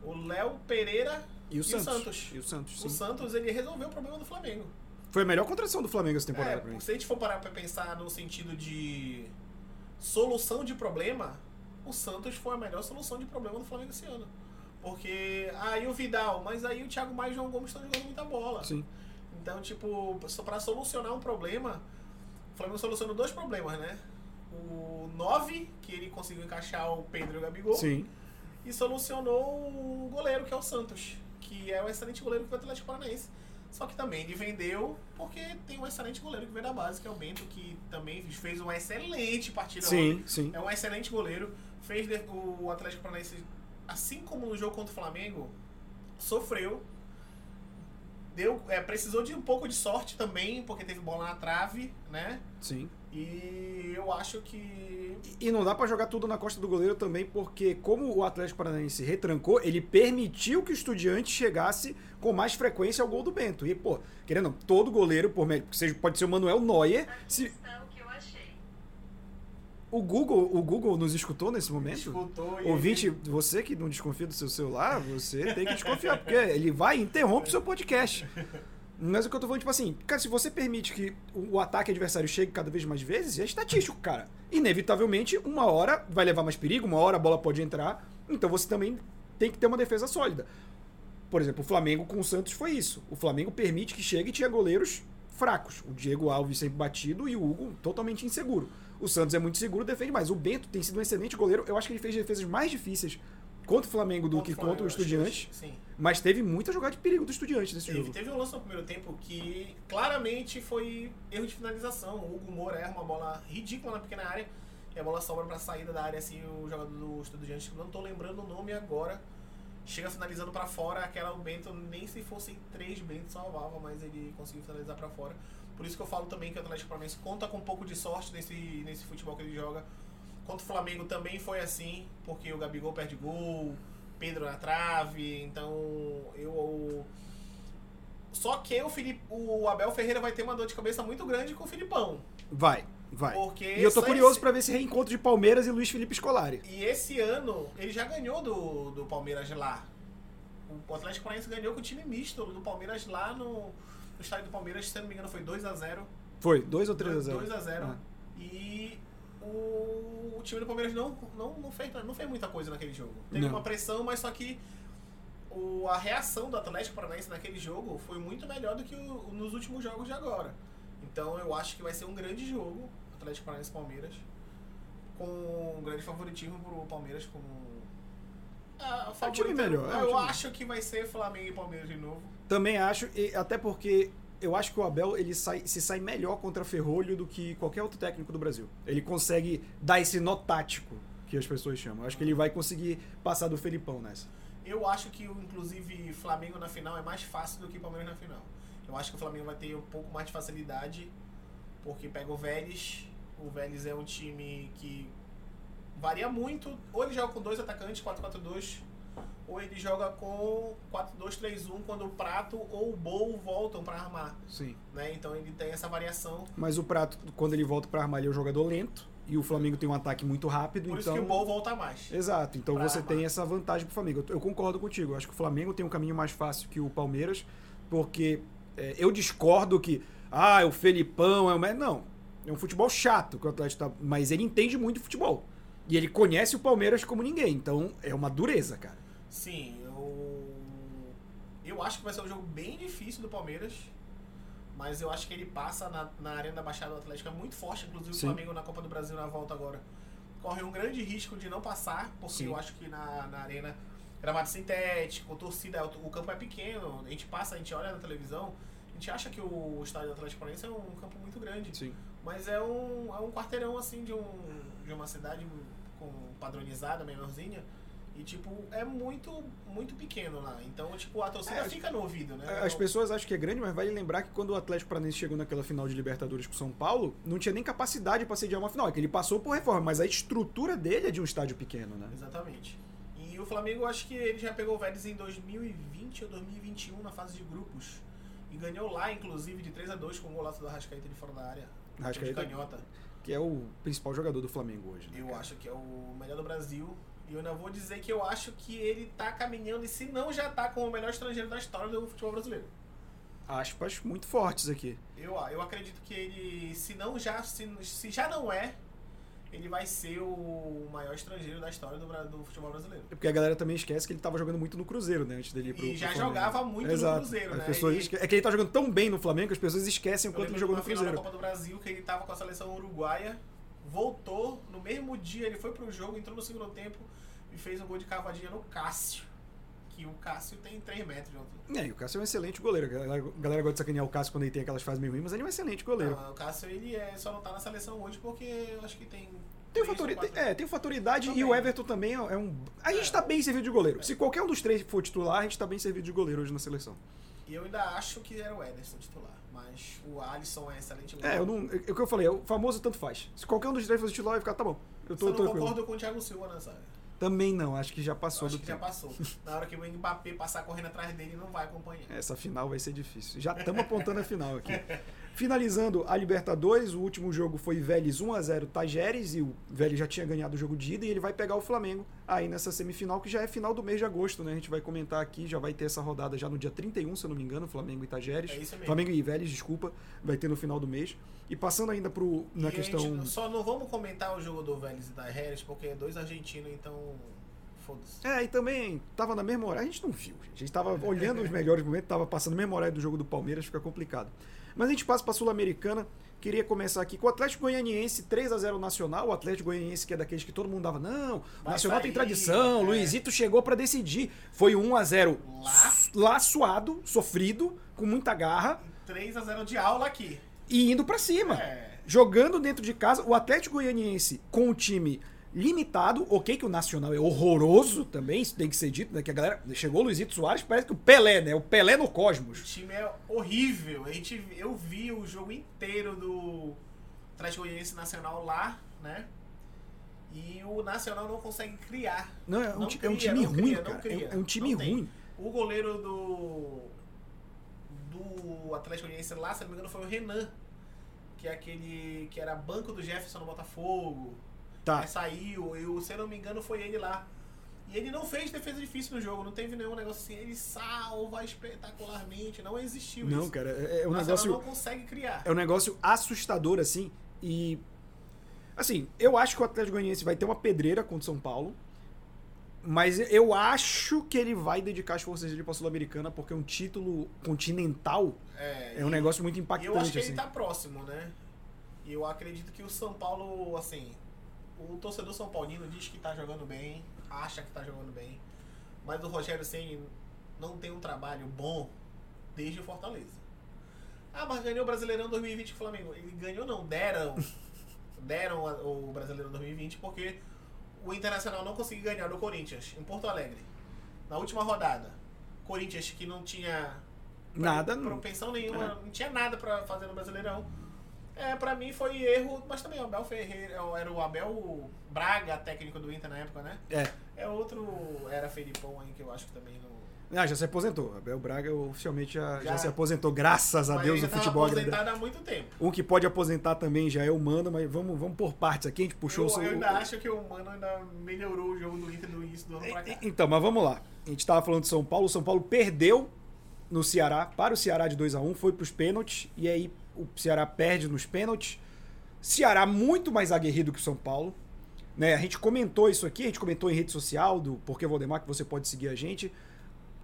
o Léo Pereira e o Santos. E o Santos, sim. O Santos, ele resolveu o problema do Flamengo. Foi a melhor contratação do Flamengo essa temporada pra mim. Se a gente for parar pra pensar no sentido de solução de problema, o Santos foi a melhor solução de problema do Flamengo esse ano. Porque aí o Vidal, mas aí o Thiago Maia e o João Gomes estão jogando muita bola. Sim. Então, tipo, pra solucionar um problema, o Flamengo solucionou dois problemas, né? O 9, que ele conseguiu encaixar o Pedro e o Gabigol. Sim. E solucionou o goleiro, que é o Santos, que é um excelente goleiro que foi o Atlético Paranaense. Só que também ele vendeu porque tem um excelente goleiro que veio da base, que é o Bento, que também fez uma excelente partida. Sim, sim. É um excelente goleiro. Fez o Atlético Paranaense, assim como no jogo contra o Flamengo, sofreu. Precisou de um pouco de sorte também, porque teve bola na trave, né? Sim. E eu acho que... E não dá pra jogar tudo na costa do goleiro também, porque como o Atlético Paranaense retrancou, ele permitiu que o Estudiantes chegasse com mais frequência ao gol do Bento. E, pô, querendo ou não, todo goleiro, pode ser o Manuel Neuer... O Google nos escutou nesse momento? Escutou. Ouvinte, você que não desconfia do seu celular, você tem que desconfiar, porque ele vai e interrompe o seu podcast. Mas o que eu tô falando, tipo assim, cara, se você permite que o ataque adversário chegue cada vez mais vezes, é estatístico, cara. Inevitavelmente, uma hora vai levar mais perigo, uma hora a bola pode entrar, então você também tem que ter uma defesa sólida. Por exemplo, o Flamengo com o Santos foi isso. O Flamengo permite que chegue e tinha goleiros fracos. O Diego Alves sempre batido e o Hugo totalmente inseguro. O Santos é muito seguro, defende mais. O Bento tem sido um excelente goleiro. Eu acho que ele fez defesas mais difíceis contra o Flamengo do que contra o Estudiantes. Sim. Mas teve muita jogada de perigo do Estudiantes nesse jogo. Teve um lance no primeiro tempo que claramente foi erro de finalização. O Hugo Moura erra uma bola ridícula na pequena área. E a bola sobra pra saída da área, assim, o jogador do Estudiantes. Não tô lembrando o nome agora. Chega finalizando pra fora. Aquela o Bento, nem se fossem três Bento salvava, mas ele conseguiu finalizar pra fora. Por isso que eu falo também que o Atlético Paranaense conta com um pouco de sorte nesse futebol que ele joga. Contra o Flamengo também foi assim, porque o Gabigol perde gol, Pedro na trave, então Só que o Abel Ferreira vai ter uma dor de cabeça muito grande com o Felipão. Vai. Porque e eu tô curioso pra ver esse reencontro de Palmeiras e Luiz Felipe Scolari. E esse ano ele já ganhou do Palmeiras lá. O Atlético Paranaense ganhou com o time misto do Palmeiras lá no estádio do Palmeiras, se não me engano, foi 2-0. Foi, 2 ou 3-0? 2-0. Ah. E o time do Palmeiras não fez muita coisa naquele jogo. Teve uma pressão, mas só que a reação do Atlético Paranaense naquele jogo foi muito melhor do que nos últimos jogos de agora. Então eu acho que vai ser um grande jogo, Atlético Paranaense e Palmeiras, com um grande favoritismo pro Palmeiras como... É o time melhor. Eu acho que vai ser Flamengo e Palmeiras de novo. Também acho, e até porque eu acho que o Abel ele se sai melhor contra Ferrolho do que qualquer outro técnico do Brasil. Ele consegue dar esse nó tático que as pessoas chamam. Eu acho que ele vai conseguir passar do Felipão nessa. Eu acho que, inclusive, Flamengo na final é mais fácil do que Palmeiras na final. Eu acho que o Flamengo vai ter um pouco mais de facilidade, porque pega o Vélez. O Vélez é um time que... varia muito, ou ele joga com dois atacantes, 4-4-2, ou ele joga com 4-2-3-1 quando o Prato ou o Bol voltam para armar. Sim. Né? Então ele tem essa variação. Mas o Prato, quando ele volta para armar, ele é um jogador lento, e o Flamengo tem um ataque muito rápido. Por isso que o Bol volta mais. Exato, então você armar. Tem essa vantagem pro Flamengo. Eu concordo contigo, eu acho que o Flamengo tem um caminho mais fácil que o Palmeiras, porque eu discordo que, o Felipão Não, é um futebol chato que o Atlético tá... Mas ele entende muito de futebol. E ele conhece o Palmeiras como ninguém, então é uma dureza, cara. Sim, eu acho que vai ser um jogo bem difícil do Palmeiras, mas eu acho que ele passa na Arena da Baixada do Atlético, é muito forte, inclusive. Sim. O Flamengo na Copa do Brasil na volta agora corre um grande risco de não passar, porque eu acho que na arena, gramado sintético, torcida, o campo é pequeno, a gente passa, a gente olha na televisão, a gente acha que o estádio do Atlético Paranaense é um campo muito grande, sim, mas é um quarteirão assim de uma cidade padronizada, menorzinha, e tipo, é muito pequeno lá, então tipo, a torcida fica no ouvido, né? As pessoas acham que é grande, mas vale lembrar que quando o Atlético Paranaense chegou naquela final de Libertadores com o São Paulo, não tinha nem capacidade para sediar uma final, é que ele passou por reforma, mas a estrutura dele é de um estádio pequeno, né? Exatamente. E o Flamengo, acho que ele já pegou o Vélez em 2020 ou 2021 na fase de grupos. E ganhou lá, inclusive, de 3-2 com o golaço do Arrascaeta de fora da área. Arrascaeta, canhota. Que é o principal jogador do Flamengo hoje. Né, eu acho que é o melhor do Brasil. E eu ainda vou dizer que eu acho que ele tá caminhando, e se não já tá, com o melhor estrangeiro da história do futebol brasileiro. Aspas muito fortes aqui. Eu acredito que ele, se já não é, ele vai ser o maior estrangeiro da história do futebol brasileiro. É porque a galera também esquece que ele estava jogando muito no Cruzeiro, né? Antes dele ir pro Flamengo. E já jogava muito no Cruzeiro, né? É que ele tá jogando tão bem no Flamengo que as pessoas esquecem o quanto ele jogou no Cruzeiro. Na Copa do Brasil, que ele tava com a seleção uruguaia, voltou, no mesmo dia ele foi pro jogo, entrou no segundo tempo e fez um gol de cavadinha no Cássio. Que o Cássio tem 3 metros de altura. E o Cássio é um excelente goleiro. A galera gosta de sacanear o Cássio quando ele tem aquelas fases meio ruins, mas ele é um excelente goleiro. Não, o Cássio, ele só não tá na seleção hoje porque eu acho que tem fator idade, e o Everton também é um... A gente tá bem servido de goleiro. Se qualquer um dos três for titular, a gente tá bem servido de goleiro hoje na seleção. E eu ainda acho que era o Ederson titular, mas o Alisson é excelente goleiro. O que eu falei, é o famoso tanto faz. Se qualquer um dos três for titular, vai ficar, tá bom. Eu não concordo com o Thiago Silva nessa área. Também não, acho que já passou do tempo. Na hora que o Mbappé passar correndo atrás dele, não vai acompanhar. Essa final vai ser difícil. Já estamos apontando a final aqui. Finalizando a Libertadores, o último jogo foi Vélez 1-0 Tajeres, e o Vélez já tinha ganhado o jogo de ida, e ele vai pegar o Flamengo aí nessa semifinal, que já é final do mês de agosto, né? A gente vai comentar aqui, já vai ter essa rodada já no dia 31, se eu não me engano, Flamengo e Tajeres. É isso mesmo. Flamengo e Vélez, desculpa, vai ter no final do mês. E passando ainda na questão... Só não vamos comentar o jogo do Vélez e Tajeres, porque é 2 argentinos, então... Foda-se. E também tava na mesma hora. A gente não viu, gente. A gente tava olhando os melhores momentos, tava passando o mesmo horário do jogo do Palmeiras, fica complicado. Mas a gente passa pra Sul-Americana. Queria começar aqui com o Atlético Goianiense, 3-0 Nacional. O Atlético Goianiense, que é daqueles que todo mundo dava, não, o Nacional tem tradição, Luizito chegou pra decidir. Foi 1-0 lá suado, sofrido, com muita garra. 3-0 de aula aqui. E indo pra cima. Jogando dentro de casa, o Atlético Goianiense com o time... limitado, ok, que o Nacional é horroroso também, isso tem que ser dito, né? Que a galera chegou o Luizito Soares, parece que o Pelé, né? O Pelé no Cosmos. O time é horrível. Eu vi o jogo inteiro do Atlético Goianiense Nacional lá, né? E o Nacional não consegue criar. Não, é um time ruim, cara. É um time ruim. O goleiro do Atlético Goianiense lá, se não me engano, foi o Renan, que é aquele que era banco do Jefferson no Botafogo. Tá. Saiu, se eu não me engano, foi ele lá. E ele não fez defesa difícil no jogo, não teve nenhum negócio assim, ele salva espetacularmente, não existiu isso. Não, cara, é um negócio... Não consegue criar. É um negócio assustador, assim, e... Assim, eu acho que o Atlético Goianiense vai ter uma pedreira contra o São Paulo, mas eu acho que ele vai dedicar as forças dele pra Sul-Americana, porque um título continental é um negócio muito impactante, assim. Eu acho que ele tá próximo, né? E eu acredito que o São Paulo, assim... O torcedor São Paulino diz que tá jogando bem, acha que tá jogando bem, mas o Rogério Ceni não tem um trabalho bom desde o Fortaleza. Ah, mas ganhou o Brasileirão 2020 com o Flamengo. Ele ganhou não, deram o Brasileirão 2020 porque o Internacional não conseguiu ganhar do Corinthians, em Porto Alegre. Na última rodada, Corinthians que não tinha nada, propensão nenhuma, não tinha nada pra fazer no Brasileirão. Pra mim foi erro, mas também o Abel Ferreira, era o Abel Braga, técnico do Inter na época, né? Era Felipão aí, que eu acho que também não... Ah, já se aposentou, Abel Braga oficialmente já se aposentou, graças a Deus, o futebol... Mas aposentado há muito tempo. Um que pode aposentar também já é o Mano, mas vamos por partes aqui, a gente puxou... Eu ainda acho que o Mano ainda melhorou o jogo do Inter no início do ano pra cá. Então, mas vamos lá, a gente tava falando de São Paulo, o São Paulo perdeu no Ceará, para o Ceará de 2-1, foi pros pênaltis, e aí... O Ceará perde nos pênaltis. Ceará muito mais aguerrido que o São Paulo, né? A gente comentou isso aqui, a gente comentou em rede social do Porquê Valdemar, que você pode seguir a gente,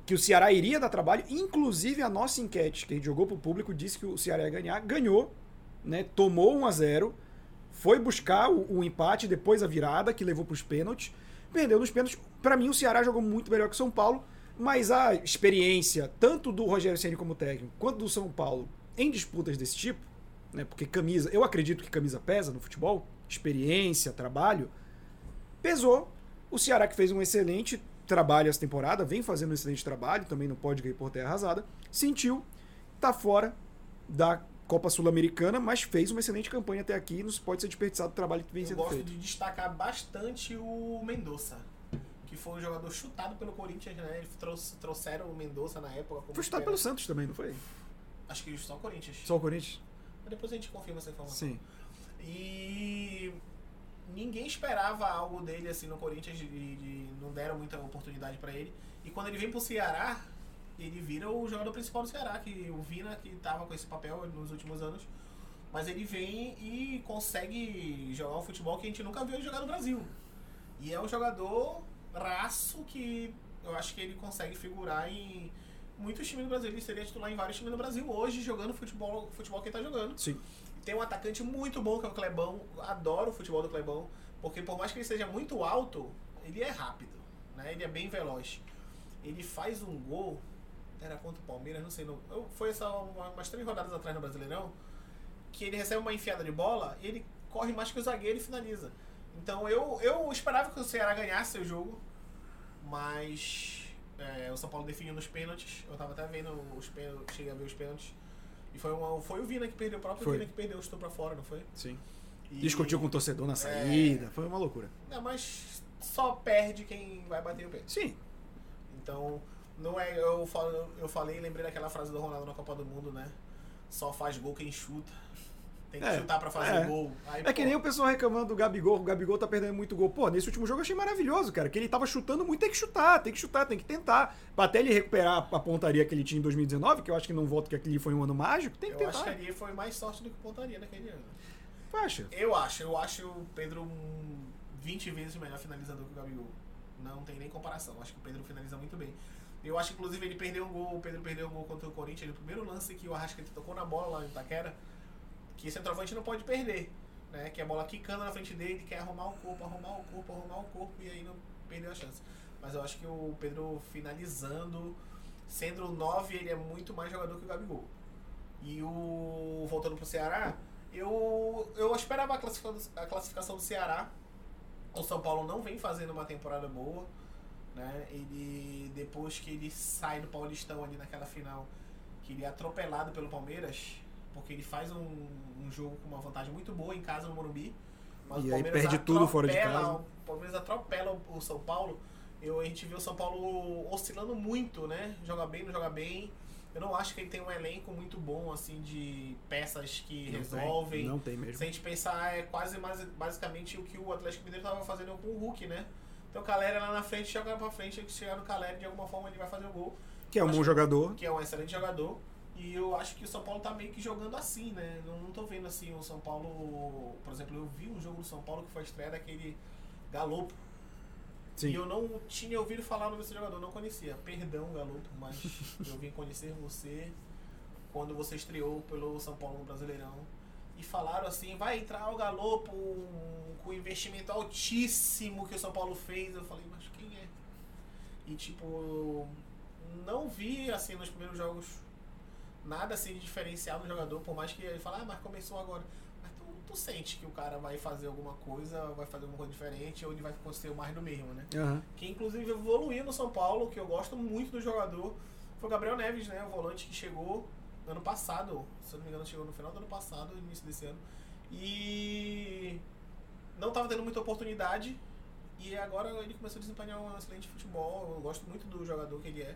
que o Ceará iria dar trabalho. Inclusive a nossa enquete que a gente jogou pro público disse que o Ceará ia ganhar, ganhou, né? Tomou 1-0, foi buscar o empate, depois a virada, que levou para os pênaltis. Perdeu nos pênaltis. Para mim, o Ceará jogou muito melhor que o São Paulo, mas a experiência, tanto do Rogério Ceni como técnico, quanto do São Paulo, em disputas desse tipo, né, porque camisa, eu acredito que camisa pesa no futebol, experiência, trabalho, pesou. O Ceará, que fez um excelente trabalho essa temporada, vem fazendo um excelente trabalho, também não pode cair por terra arrasada, sentiu, tá fora da Copa Sul-Americana, mas fez uma excelente campanha até aqui, não se pode ser desperdiçado o trabalho que vem sendo feito. Eu gosto de destacar bastante o Mendonça, que foi um jogador chutado pelo Corinthians, né? Eles trouxeram o Mendonça na época. Como foi chutado pelo Santos também, não foi? Acho que só o Corinthians. Só o Corinthians? Mas depois a gente confirma essa informação. Sim. E ninguém esperava algo dele assim no Corinthians, não deram muita oportunidade pra ele. E quando ele vem pro Ceará, ele vira o jogador principal do Ceará, que o Vina, que estava com esse papel nos últimos anos. Mas ele vem e consegue jogar um futebol que a gente nunca viu ele jogar no Brasil. E é um jogador raço que eu acho que ele consegue figurar em muitos times do Brasil. Ele seria titular em vários times do Brasil hoje, jogando futebol que ele está jogando. Sim. Tem um atacante muito bom que é o Clebão. Adoro o futebol do Clebão, porque por mais que ele seja muito alto, ele é rápido, né? Ele é bem veloz. Ele faz um gol... Era contra o Palmeiras, não sei. Foi só umas 3 rodadas atrás no Brasileirão, que ele recebe uma enfiada de bola e ele corre mais que o zagueiro e finaliza. Então eu esperava que o Ceará ganhasse o jogo, mas o São Paulo definiu nos pênaltis. Eu tava até vendo os pênaltis, cheguei a ver os pênaltis. E foi o Vina que perdeu, o próprio Vina que perdeu, chutou pra fora, não foi? Sim. E discutiu com o torcedor na saída, foi uma loucura. Não, mas só perde quem vai bater o pênalti. Sim. Então... Não é, eu falei, lembrei daquela frase do Ronaldo na Copa do Mundo, né? Só faz gol quem chuta. Tem que chutar pra fazer gol. Aí, que nem o pessoal reclamando do Gabigol. O Gabigol tá perdendo muito gol. Pô, nesse último jogo eu achei maravilhoso, cara. Que ele tava chutando muito, tem que chutar, tem que tentar. Pra até ele recuperar a pontaria que ele tinha em 2019, que eu acho que não volta, que aquele foi um ano mágico, tem que tentar. Eu acho que ali foi mais sorte do que pontaria naquele ano. Tu acha? Eu acho o Pedro 20 vezes o melhor finalizador que o Gabigol. Não tem nem comparação. Eu acho que o Pedro finaliza muito bem. Eu acho que, inclusive, o Pedro perdeu um gol contra o Corinthians, no primeiro lance que o Arrascaeta tocou na bola lá em Itaquera, que o centroavante não pode perder, né? Que a bola quicando na frente dele, quer arrumar o corpo, e aí não perdeu a chance. Mas eu acho que o Pedro finalizando, sendo o 9, ele é muito mais jogador que o Gabigol. E voltando pro Ceará, eu esperava a classificação do Ceará. O São Paulo não vem fazendo uma temporada boa. Né? Ele, depois que ele sai do Paulistão ali naquela final, que ele é atropelado pelo Palmeiras, porque ele faz um jogo com uma vantagem muito boa em casa no Morumbi, mas e o Palmeiras aí perde tudo fora de casa. O Palmeiras atropela o São Paulo. A gente vê o São Paulo oscilando muito, né? Joga bem, não joga bem. Eu não acho que ele tem um elenco muito bom, assim, de peças que resolvem. Não tem mesmo. Se a gente pensar, é quase basicamente o que o Atlético Mineiro estava fazendo com o Hulk, né? Então o Calera lá na frente, joga pra frente, que chegar no Calera, de alguma forma ele vai fazer o gol. Que é um bom jogador. Que é um excelente jogador. E eu acho que o São Paulo tá meio que jogando assim, né? Não tô vendo assim o São Paulo... Por exemplo, eu vi um jogo do São Paulo que foi a estreia daquele Galopo. Sim. E eu não tinha ouvido falar desse jogador, não conhecia. Perdão, Galopo, mas eu vim conhecer você quando você estreou pelo São Paulo no Brasileirão. E falaram assim, vai entrar o Galopo com o investimento altíssimo que o São Paulo fez. Eu falei, mas quem é? E tipo, não vi assim nos primeiros jogos nada assim de diferencial no jogador, por mais que ele fale, mas começou agora. Mas tu sente que o cara vai fazer alguma coisa, diferente, ou ele vai acontecer mais do mesmo, né? Uhum. Que inclusive evoluiu no São Paulo, que eu gosto muito do jogador, foi o Gabriel Neves, né? O volante que chegou ano passado, se eu não me engano, chegou no final do ano passado, início desse ano, e não estava tendo muita oportunidade, e agora ele começou a desempenhar um excelente futebol. Eu gosto muito do jogador que ele é.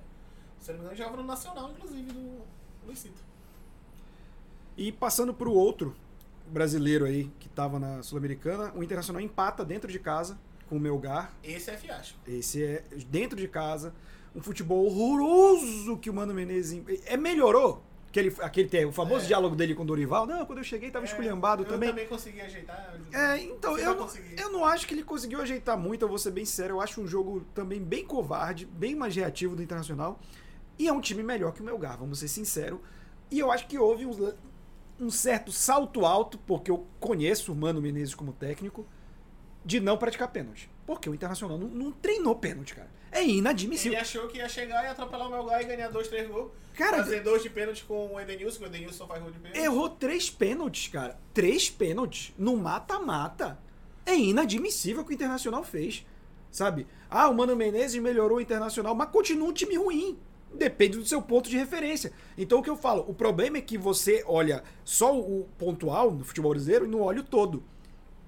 Se eu não me engano, ele jogava no Nacional, inclusive, do Luizito. E passando para o outro brasileiro aí, que estava na Sul-Americana, o Internacional empata dentro de casa com o Melgar. Esse é fiasco. Esse é dentro de casa, um futebol horroroso que o Mano Menezes... Melhorou? Aquele o famoso diálogo dele com o Dorival. Não, quando eu cheguei tava esculhambado também. Eu também consegui ajeitar. Então eu não acho que ele conseguiu ajeitar muito, eu vou ser bem sério. Eu acho um jogo também bem covarde, bem mais reativo do Internacional. E é um time melhor que o Melgar, vamos ser sinceros. E eu acho que houve um certo salto alto, porque eu conheço o Mano Menezes como técnico, de não praticar pênalti. Porque o Internacional não treinou pênalti, cara. É inadmissível. Ele achou que ia chegar e atropelar o Melgar e ganhar 2, 3 gols. Cara, fazer 2 de pênalti com o Edenilson, que o Edenilson só faz gol de pênalti. Errou 3 pênaltis, cara. 3 pênaltis no mata-mata. É inadmissível o que o Internacional fez, sabe? Ah, o Mano Menezes melhorou o Internacional, mas continua um time ruim. Depende do seu ponto de referência. Então o que eu falo, o problema é que você olha só o pontual no futebol brasileiro e não olha o todo.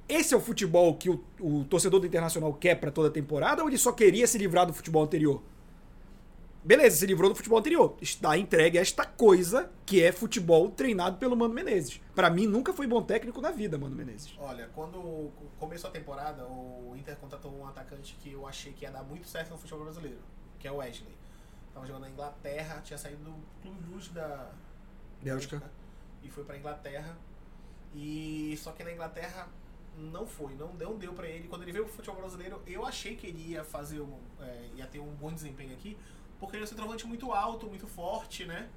Esse é o futebol que o torcedor do Internacional quer para toda a temporada, ou ele só queria se livrar do futebol anterior? Beleza, se livrou do futebol anterior. Está entregue esta coisa que é futebol treinado pelo Mano Menezes. Para mim, nunca foi bom técnico na vida, Mano Menezes. Olha, quando começou a temporada, o Inter contratou um atacante que eu achei que ia dar muito certo no futebol brasileiro, que é o Wesley. Estava jogando na Inglaterra, tinha saído do Clube Luz da Bélgica e foi para Inglaterra. E só que na Inglaterra não deu para ele. Quando ele veio pro futebol brasileiro, eu achei que ele ia fazer ia ter um bom desempenho aqui, porque ele é um centroavante muito alto, muito forte, né?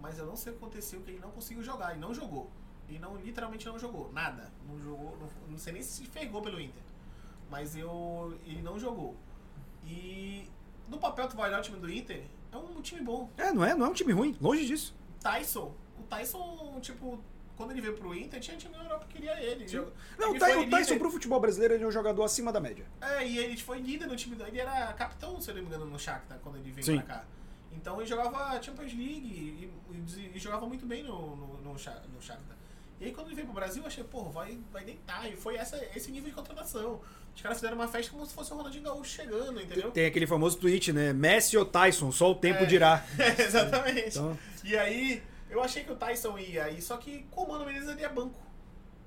Mas eu não sei o que aconteceu, que ele não conseguiu jogar, ele não jogou. E não, literalmente não jogou nada. Não jogou, não sei nem se pegou pelo Inter. Mas ele não jogou. E no papel, tu vai olhar o time do Inter, é um time bom. Não é um time ruim, longe disso. O Tyson, tipo, quando ele veio pro Inter, tinha time na Europa que queria ele. O Tyson pro futebol brasileiro, ele é um jogador acima da média. É, e ele foi líder no time, ele era capitão, se eu não me engano, no Shakhtar, quando ele veio pra cá. Então ele jogava Champions League e jogava muito bem no Shakhtar. E aí quando ele veio pro Brasil, eu achei, vai deitar. E foi esse nível de contratação. Os caras fizeram uma festa como se fosse o Ronaldinho Gaúcho chegando, entendeu? Tem aquele famoso tweet, né? Messi ou Tyson, só o tempo dirá. Exatamente. Então... E aí, eu achei que o Tyson ia aí, só que com o Mano Menezes ele é banco.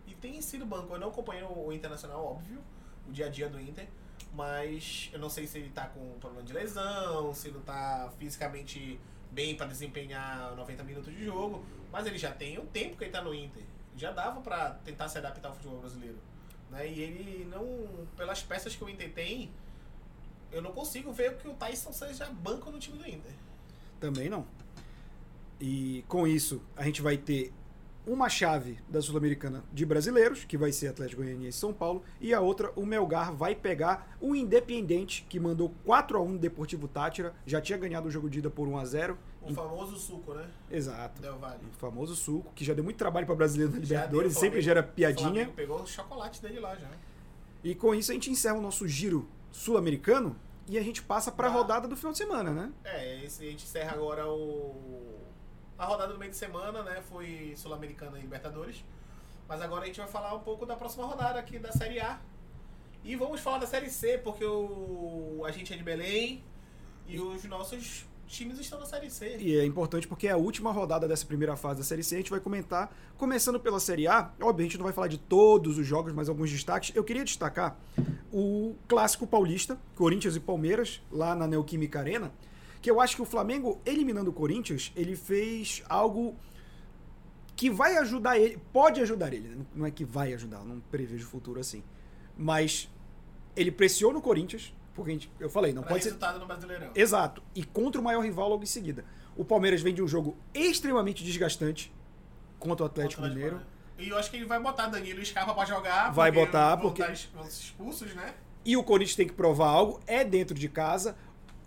E tem sido banco. Eu não acompanhei o Internacional, óbvio, o dia a dia do Inter. Mas eu não sei se ele tá com problema de lesão, se não tá fisicamente bem pra desempenhar 90 minutos de jogo. Mas ele já tem um tempo que ele tá no Inter. Já dava pra tentar se adaptar ao futebol brasileiro, né? E ele não... Pelas peças que o Inter tem, eu não consigo ver que o Tyson seja banco no time do Inter. Também não. E com isso, a gente vai ter uma chave da Sul-Americana de brasileiros, que vai ser Atlético Goianiense e São Paulo, e a outra, o Melgar, vai pegar o Independiente, que mandou 4-1 Deportivo Táchira, já tinha ganhado o jogo de ida por 1-0. O famoso suco, né? Exato. Del Valle. O famoso suco, que já deu muito trabalho para brasileiro na Libertadores, sempre gera piadinha. O Flamengo pegou o chocolate dele lá já. E com isso a gente encerra o nosso giro sul-americano e a gente passa para a rodada do final de semana, né? A gente encerra agora a rodada do meio de semana, né? Foi Sul-Americana e Libertadores. Mas agora a gente vai falar um pouco da próxima rodada aqui da Série A. E vamos falar da Série C, porque a gente é de Belém e os nossos times estão na Série C. E é importante porque é a última rodada dessa primeira fase da Série C. A gente vai comentar, começando pela Série A. Óbvio, a gente não vai falar de todos os jogos, mas alguns destaques. Eu queria destacar o clássico paulista, Corinthians e Palmeiras, lá na Neoquímica Arena, que eu acho que o Flamengo, eliminando o Corinthians, ele fez algo que vai ajudar ele, pode ajudar ele, né? Não é que vai ajudar, não prevejo o futuro assim. Mas ele pressiona o Corinthians, porque eu falei, não pra pode resultado ser... resultado no Brasileirão. Exato, e contra o maior rival logo em seguida. O Palmeiras vem de um jogo extremamente desgastante contra o Atlético Mineiro. E eu acho que ele vai botar Danilo e Scarpa pra jogar. Vai botar, porque... vão ser expulsos, né? E o Corinthians tem que provar algo, é dentro de casa...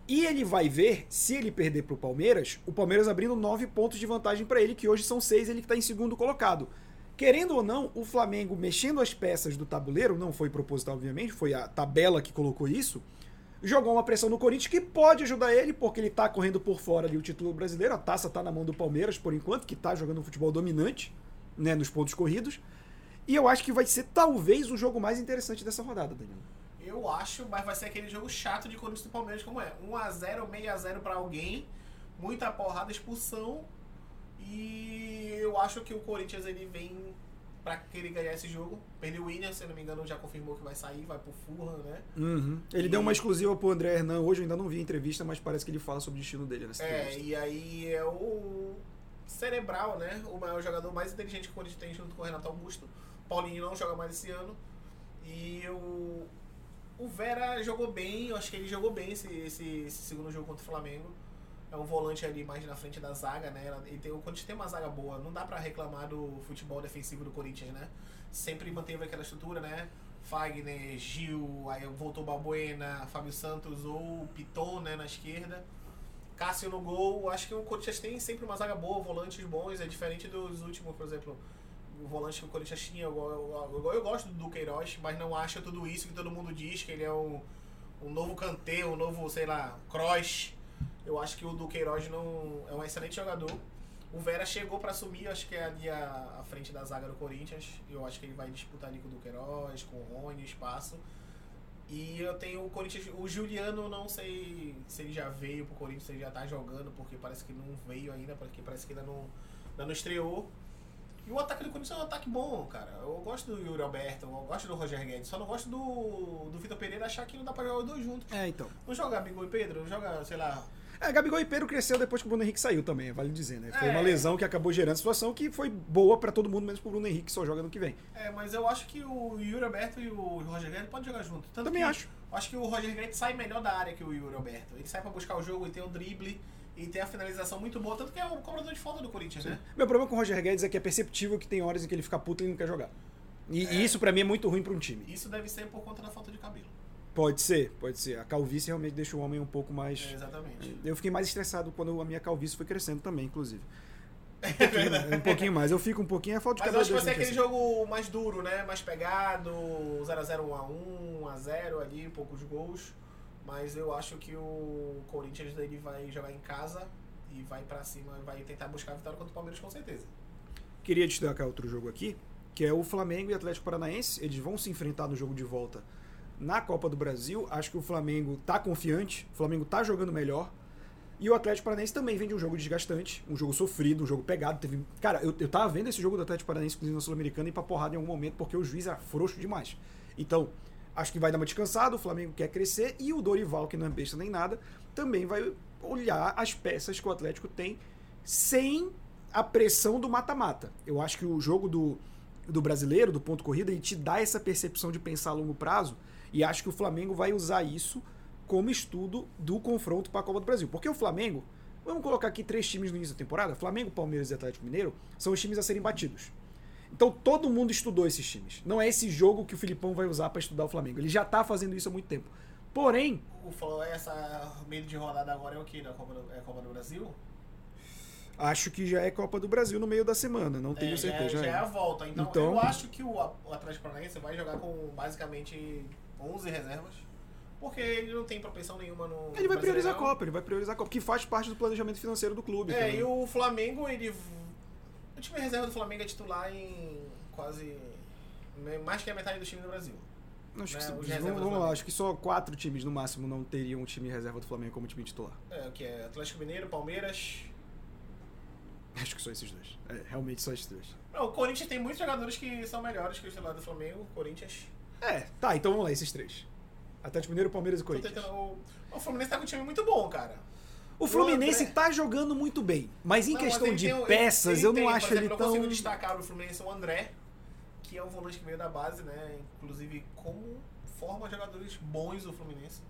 E ele vai ver, se ele perder pro Palmeiras, o Palmeiras abrindo 9 pontos de vantagem para ele, que hoje são 6, ele que está em segundo colocado. Querendo ou não, o Flamengo, mexendo as peças do tabuleiro, não foi proposital, obviamente, foi a tabela que colocou isso, jogou uma pressão no Corinthians que pode ajudar ele, porque ele tá correndo por fora ali o título brasileiro, a taça tá na mão do Palmeiras, por enquanto, que tá jogando um futebol dominante, né, nos pontos corridos. E eu acho que vai ser, talvez, o jogo mais interessante dessa rodada, Danilo. Eu acho, mas vai ser aquele jogo chato de Corinthians e Palmeiras, como é. 1-0, 6-0 pra alguém, muita porrada, expulsão. E eu acho que o Corinthians, ele vem pra querer ganhar esse jogo. Perdeu o Willian, se não me engano, já confirmou que vai sair, vai pro Fulham, né? Uhum. Ele deu uma exclusiva pro André Hernan hoje, eu ainda não vi a entrevista, mas parece que ele fala sobre o destino dele nessa entrevista. E aí é o cerebral, né? O maior jogador mais inteligente que o Corinthians tem, junto com o Renato Augusto. Paulinho não joga mais esse ano. E o Vera jogou bem, eu acho que ele jogou bem esse segundo jogo contra o Flamengo. é um volante ali mais na frente da zaga, né? E tem, quando tem uma zaga boa, não dá pra reclamar do futebol defensivo do Corinthians, né? Sempre manteve aquela estrutura, né? Fagner, Gil, aí voltou Balbuena, Fábio Santos ou Piton, né, na esquerda. Cássio no gol. Acho que o Corinthians tem sempre uma zaga boa, volantes bons, é diferente dos últimos, por exemplo, o volante que o Corinthians tinha. Eu gosto do Queiroz, mas não acho tudo isso que todo mundo diz, que ele é um novo Kanté, um novo, sei lá, Kroos. Eu acho que o do Queiroz não, é um excelente jogador. O Vera chegou para assumir, acho que é ali a frente da zaga do Corinthians. Eu acho que ele vai disputar ali com o Duqueiroz, com o Rony, espaço. E eu tenho o Corinthians... O Juliano, não sei se ele já veio pro Corinthians, se ele já tá jogando, porque parece que não veio ainda, porque parece que ainda não estreou. E o ataque do Corinthians é um ataque bom, cara. Eu gosto do Yuri Alberto, eu gosto do Roger Guedes, só não gosto do Vitor Pereira achar que não dá pra jogar os dois juntos. É, então. Não joga Gabigol e Pedro, não joga, sei lá... É, Gabigol e Pedro cresceu depois que o Bruno Henrique saiu também, vale dizer, né? Foi uma lesão que acabou gerando a situação que foi boa pra todo mundo, menos pro Bruno Henrique, que só joga no que vem. É, mas eu acho que o Yuri Alberto e o Roger Guedes podem jogar junto. Tanto também que acho. Acho que o Roger Guedes sai melhor da área que o Yuri Alberto. Ele sai pra buscar o jogo e tem o drible e tem a finalização muito boa, tanto que é o cobrador de falta do Corinthians, né? Meu problema com o Roger Guedes é que é perceptível que tem horas em que ele fica puto e não quer jogar. E isso pra mim é muito ruim pra um time. Isso deve ser por conta da falta de cabelo. Pode ser. A calvície realmente deixa o homem um pouco mais... É, exatamente. Eu fiquei mais estressado quando a minha calvície foi crescendo também, inclusive. É verdade. Um pouquinho mais. Eu fico um pouquinho... A falta de cabelo... Mas eu acho que vai ser aquele jogo mais duro, né? Mais pegado, 0x0, 1x1, 1x0 ali, poucos gols. Mas eu acho que o Corinthians ele vai jogar em casa e vai pra cima, vai tentar buscar a vitória contra o Palmeiras, com certeza. Queria destacar outro jogo aqui, que é o Flamengo e Atlético Paranaense. Eles vão se enfrentar no jogo de volta na Copa do Brasil. Acho que o Flamengo tá confiante, o Flamengo tá jogando melhor, e o Atlético Paranaense também vem de um jogo desgastante, um jogo sofrido, um jogo pegado. Teve... Cara, eu tava vendo esse jogo do Atlético Paranaense, inclusive na Sul-Americana, e pra porrada em algum momento, porque o juiz é frouxo demais. Então, acho que vai dar uma descansada, o Flamengo quer crescer, e o Dorival, que não é besta nem nada, também vai olhar as peças que o Atlético tem sem a pressão do mata-mata. Eu acho que o jogo do brasileiro, do ponto corrida, ele te dá essa percepção de pensar a longo prazo. E acho que o Flamengo vai usar isso como estudo do confronto para a Copa do Brasil. Porque o Flamengo, vamos colocar aqui três times no início da temporada, Flamengo, Palmeiras e Atlético Mineiro, são os times a serem batidos. Então todo mundo estudou esses times. Não é esse jogo que o Felipão vai usar para estudar o Flamengo. Ele já está fazendo isso há muito tempo. Porém... Essa meio de rodada agora é o quê? É a Copa do Brasil? Acho que já é Copa do Brasil no meio da semana, não tenho certeza. Já é a volta. Então, eu acho que o Atlético Paranaense vai jogar com basicamente... 11 reservas, porque ele não tem propensão nenhuma no... Ele vai priorizar a Copa, que faz parte do planejamento financeiro do clube. É, também. E o Flamengo, ele... O time reserva do Flamengo é titular em quase... mais que a metade do time do Brasil. Acho, né? Acho que só 4 times, no máximo, não teriam o time reserva do Flamengo como time titular. É, o que é? Atlético Mineiro, Palmeiras... Acho que só esses dois. É, realmente só esses dois. Não, o Corinthians tem muitos jogadores que são melhores que o titular do Flamengo, Corinthians... É, tá, então vamos lá, esses três. Atlético Mineiro, Palmeiras e Corinthians. O Fluminense tá com um time muito bom, cara. O Fluminense tá jogando muito bem, mas em questão de peças, eu não acho ele tão... Eu consigo destacar o Fluminense, o André, que é um volante que veio da base, né? Inclusive, como forma jogadores bons o Fluminense.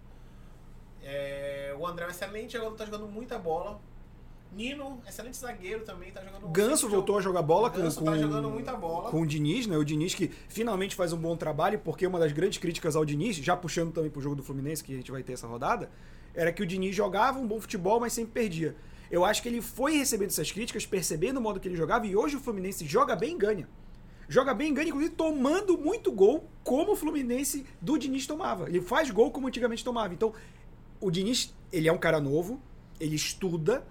O André é um excelente jogador, tá jogando muita bola. Nino, excelente zagueiro também, tá jogando... Ganso voltou a jogar bola tá jogando muita bola. Com o Diniz, né? O Diniz que finalmente faz um bom trabalho, porque uma das grandes críticas ao Diniz, já puxando também pro jogo do Fluminense, que a gente vai ter essa rodada, era que o Diniz jogava um bom futebol, mas sempre perdia. Eu acho que ele foi recebendo essas críticas, percebendo o modo que ele jogava, e hoje o Fluminense joga bem e ganha. Joga bem e ganha, inclusive tomando muito gol, como o Fluminense do Diniz tomava. Ele faz gol como antigamente tomava. Então, o Diniz, ele é um cara novo, ele estuda...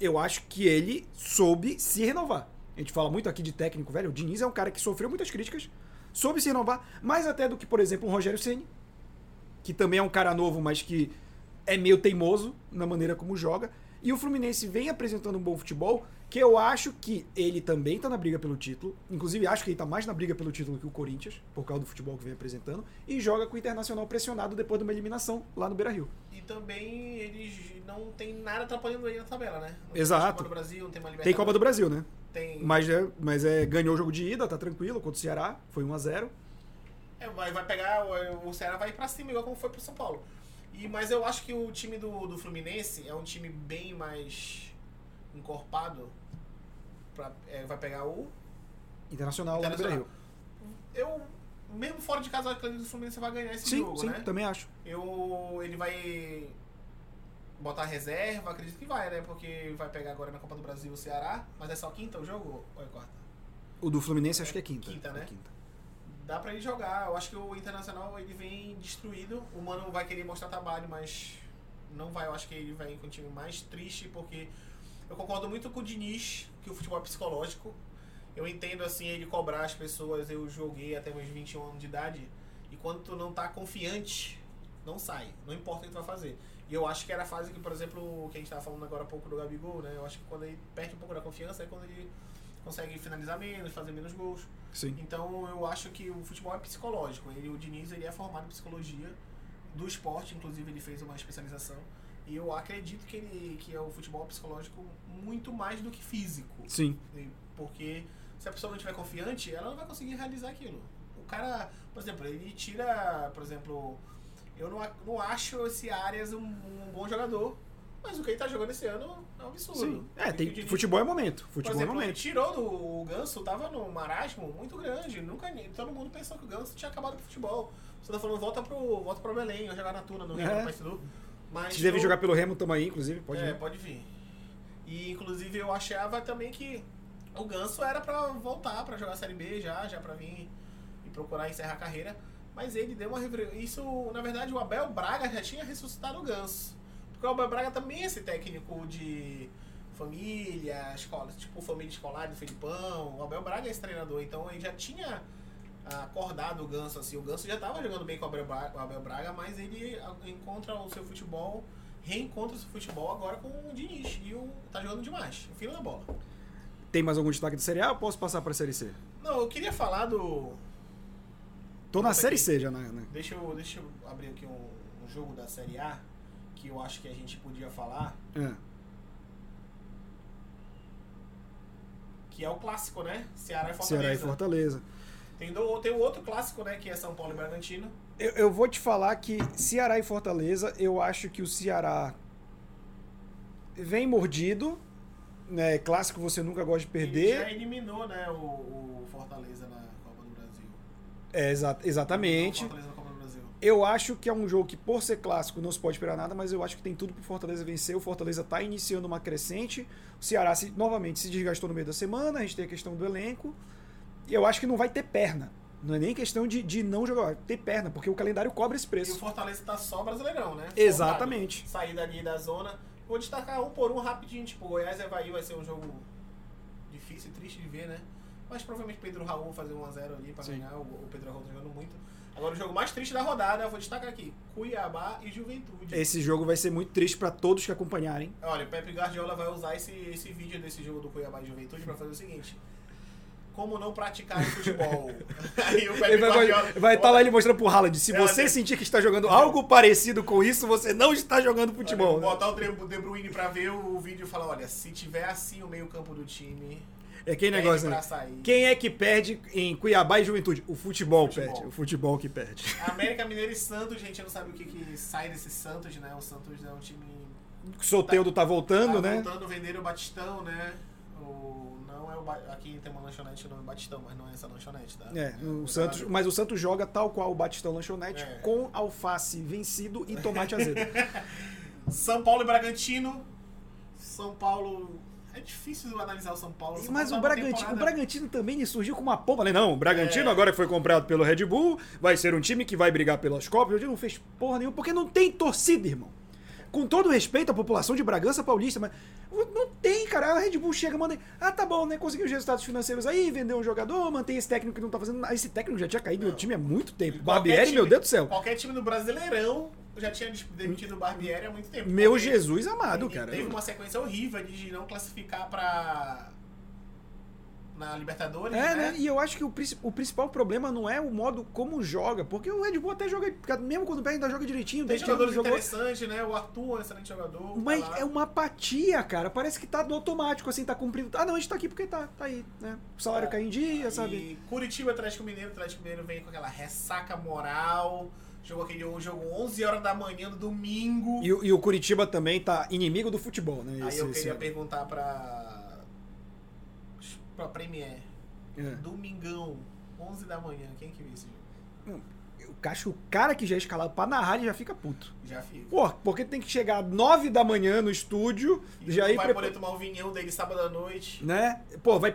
Eu acho que ele soube se renovar. A gente fala muito aqui de técnico, velho. O Diniz é um cara que sofreu muitas críticas, soube se renovar, mais até do que, por exemplo, o Rogério Ceni, que também é um cara novo, mas que é meio teimoso na maneira como joga. E o Fluminense vem apresentando um bom futebol, que eu acho que ele também tá na briga pelo título. Inclusive, acho que ele tá mais na briga pelo título que o Corinthians, por causa do futebol que vem apresentando. E joga com o Internacional pressionado depois de uma eliminação lá no Beira-Rio. E também eles não tem nada atrapalhando ele na tabela, né? Não. Exato. Tem Copa do Brasil, tem uma Libertadores. Tem Copa do Brasil, né? Tem. Mas ganhou o jogo de ida, tá tranquilo, contra o Ceará. Foi 1x0. Vai pegar, o Ceará vai pra cima, igual como foi pro São Paulo. Mas eu acho que o time do Fluminense é um time bem mais encorpado. Vai pegar o Internacional lá no Brasil. Eu, mesmo fora de casa, acredito que o Fluminense vai ganhar esse jogo, né? Sim, também acho. Ele vai botar reserva, acredito que vai, né? Porque vai pegar agora na Copa do Brasil o Ceará. Mas é só quinta o jogo ou é quarta? O do Fluminense acho que é quinta. Quinta, né? É quinta. Dá pra ele jogar. Eu acho que o Internacional ele vem destruído. O Mano vai querer mostrar trabalho, mas não vai. Eu acho que ele vai com um time mais triste, porque eu concordo muito com o Diniz, que o futebol é psicológico. Eu entendo, assim, ele cobrar as pessoas. Eu joguei até meus 21 anos de idade. E quando tu não tá confiante, não sai. Não importa o que tu vai fazer. E eu acho que era a fase que, por exemplo, que a gente tava falando agora há pouco do Gabigol, né? Eu acho que quando ele perde um pouco da confiança é quando ele consegue finalizar menos, fazer menos gols. Sim. Então eu acho que o futebol é psicológico. O Diniz ele é formado em psicologia do esporte, inclusive ele fez uma especialização. E eu acredito que é o futebol psicológico muito mais do que físico. Sim. Porque se a pessoa não estiver confiante, ela não vai conseguir realizar aquilo. O cara, por exemplo, ele tira, por exemplo, eu não acho esse Arias um bom jogador. Mas o que ele tá jogando esse ano é um absurdo. Sim. Diniz, futebol é momento. Futebol, por exemplo, é momento. Ele tirou o Ganso, tava num marasmo muito grande. Todo mundo pensou que o Ganso tinha acabado com o futebol. Você tá falando, volta pro Belém, ou jogar na Tuna, no Rio, no Paysandu. Se deve jogar pelo Remo, tamo aí, inclusive. Pode vir. E, inclusive, eu achava também que o Ganso era pra voltar, pra jogar a Série B já pra vir e procurar encerrar a carreira. Mas ele deu uma... Isso, na verdade, o Abel Braga já tinha ressuscitado o Ganso. O Abel Braga também é esse técnico de família, escola, tipo família escolar do Felipão. O Abel Braga é esse treinador, então ele já tinha acordado o Ganso, assim. O Ganso já estava jogando bem com o Abel Braga, mas ele reencontra o seu futebol agora com o Diniz. E tá jogando demais, o fino da bola. Tem mais algum destaque de Série A ou posso passar para a Série C? Não, eu queria falar do... Tô na Série C já, né? Deixa eu abrir aqui um jogo da Série A. Que eu acho que a gente podia falar. Que é o clássico, né? Ceará e Fortaleza. Tem o outro clássico, né? Que é São Paulo e Bragantino. Eu vou te falar que Ceará e Fortaleza, eu acho que o Ceará vem mordido, né? Clássico você nunca gosta de perder. Ele já eliminou, né? O Fortaleza na Copa do Brasil. Exatamente. Eu acho que é um jogo que, por ser clássico, não se pode esperar nada, mas eu acho que tem tudo pro Fortaleza vencer. O Fortaleza está iniciando uma crescente. O Ceará novamente se desgastou no meio da semana. A gente tem a questão do elenco. E eu acho que não vai ter perna. Não é nem questão de não jogar. Ter perna, porque o calendário cobra esse preço. E o Fortaleza está só Brasileirão, né? Exatamente. Sair dali da zona. Vou destacar um por um rapidinho. Tipo, Goiás e Avaí vai ser um jogo difícil e triste de ver, né? Mas provavelmente Pedro Raul vai fazer 1-0 ali para ganhar. O Pedro Raul tá jogando muito. Agora o jogo mais triste da rodada, eu vou destacar aqui, Cuiabá e Juventude. Esse jogo vai ser muito triste para todos que acompanharem. Olha, o Pepe Guardiola vai usar esse vídeo desse jogo do Cuiabá e Juventude para fazer o seguinte: como não praticar o futebol. Aí o Pepe Guardiola vai estar lá ele mostrando pro Haaland, se você sentir que está jogando algo parecido com isso, você não está jogando futebol. Olha, né? Botar o De Bruyne para ver o vídeo e falar, olha, se tiver assim o meio campo do time... É aquele negócio, né? Quem é que perde em Cuiabá e Juventude? O futebol perde. O futebol que perde. América Mineiro e Santos, gente, não sabe o que sai desse Santos, né? O Santos é um time... Soteldo tá voltando, né? Tá voltando, venderam o Batistão, né? Aqui tem uma lanchonete, o nome é Batistão, mas não é essa lanchonete, tá? Mas o Santos joga tal qual o Batistão lanchonete, com alface vencido e tomate azedo. São Paulo e Bragantino. São Paulo... É difícil analisar o São Paulo. Mas o Bragantino também surgiu com uma pomba. Não, o Bragantino agora que foi comprado pelo Red Bull, vai ser um time que vai brigar pelas Copas. Ele não fez porra nenhuma, porque não tem torcida, irmão. Com todo respeito à população de Bragança Paulista, mas não tem, cara. A Red Bull chega, manda... Ah, tá bom, né? Conseguiu os resultados financeiros aí, vendeu um jogador, mantém esse técnico que não tá fazendo... Esse técnico já tinha caído no time há muito tempo. Barbieri, meu Deus do céu. Qualquer time do Brasileirão... Eu já tinha demitido o Barbieri há muito tempo. Meu Jesus amado, cara. Teve uma sequência horrível de não classificar na Libertadores, né? E eu acho que o principal problema não é o modo como joga, porque o Red Bull até joga, mesmo quando perde, ainda joga direitinho. Tem jogadores interessantes, né? O Arthur é um excelente jogador. Mas é uma apatia, cara. Parece que tá no automático, assim, tá cumprindo. Ah, não, a gente tá aqui porque tá aí, né? O salário cai em dia, sabe? E Curitiba, Atlético Mineiro vem com aquela ressaca moral... Jogou aquele jogo 11 horas da manhã no domingo. E o Curitiba também tá inimigo do futebol, né? Aí eu queria perguntar pra Premier. É. Domingão, 11 da manhã, quem que viu esse jogo? O cara que já é escalado pra narrar, ele já fica puto. Já fica. Pô, porque tem que chegar às 9 da manhã no estúdio. E já vai poder tomar o vinhão dele sábado à noite. Né? Pô, vai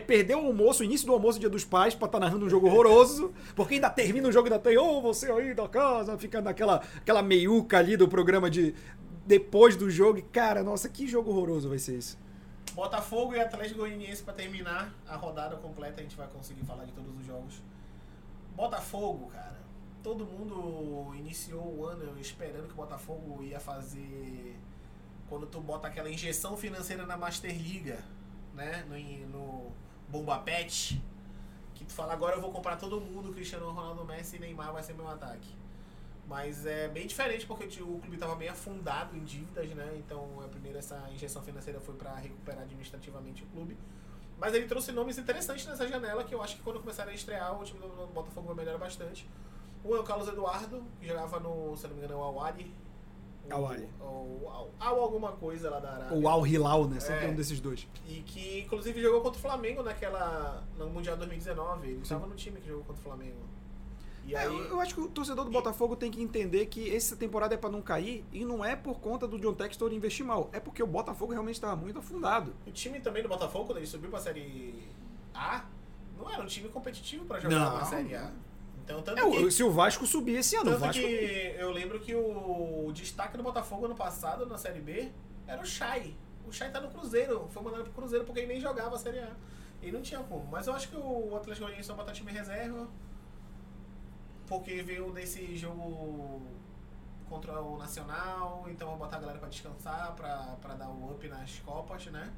perder o almoço, o início do almoço, Dia dos Pais, pra estar narrando um jogo horroroso. Porque ainda termina o jogo, ainda tem, você aí da casa, fica naquela meiuca ali do programa de depois do jogo. E, cara, nossa, que jogo horroroso vai ser isso. Botafogo e Atlético Goianiense pra terminar a rodada completa. A gente vai conseguir falar de todos os jogos. Botafogo, cara. Todo mundo iniciou o ano esperando que o Botafogo ia fazer... Quando tu bota aquela injeção financeira na Masterliga, né? No Bomba Pet, que tu fala, agora eu vou comprar todo mundo, Cristiano Ronaldo, Messi e Neymar vai ser meu ataque. Mas é bem diferente, porque o clube estava bem afundado em dívidas, né? Então, primeiro essa injeção financeira foi para recuperar administrativamente o clube. Mas ele trouxe nomes interessantes nessa janela, que eu acho que quando começaram a estrear, o time do Botafogo vai melhorar bastante. Um é o Carlos Eduardo, que jogava no, se não me engano, o Al-Ahly. Al alguma coisa lá da Arábia. O Al-Hilal, né? Sempre um desses dois. E que, inclusive, jogou contra o Flamengo no Mundial 2019. Ele estava no time que jogou contra o Flamengo. E aí... eu acho que o torcedor do Botafogo tem que entender que essa temporada é para não cair, e não é por conta do John Textor investir mal. É porque o Botafogo realmente estava muito afundado. O time também do Botafogo, quando ele subiu para a Série A, não era um time competitivo para jogar na Série A. Então, se o Vasco subir esse ano... Tanto Vasco... que eu lembro que o destaque do Botafogo ano passado, na Série B, era o Chay. O Chay tá no Cruzeiro, foi mandado pro Cruzeiro porque ele nem jogava a Série A. Ele não tinha como. Mas eu acho que o Atlético Goianiense vai botar time reserva, porque veio desse jogo contra o Nacional, então vai botar a galera pra descansar, pra dar o up nas Copas, né?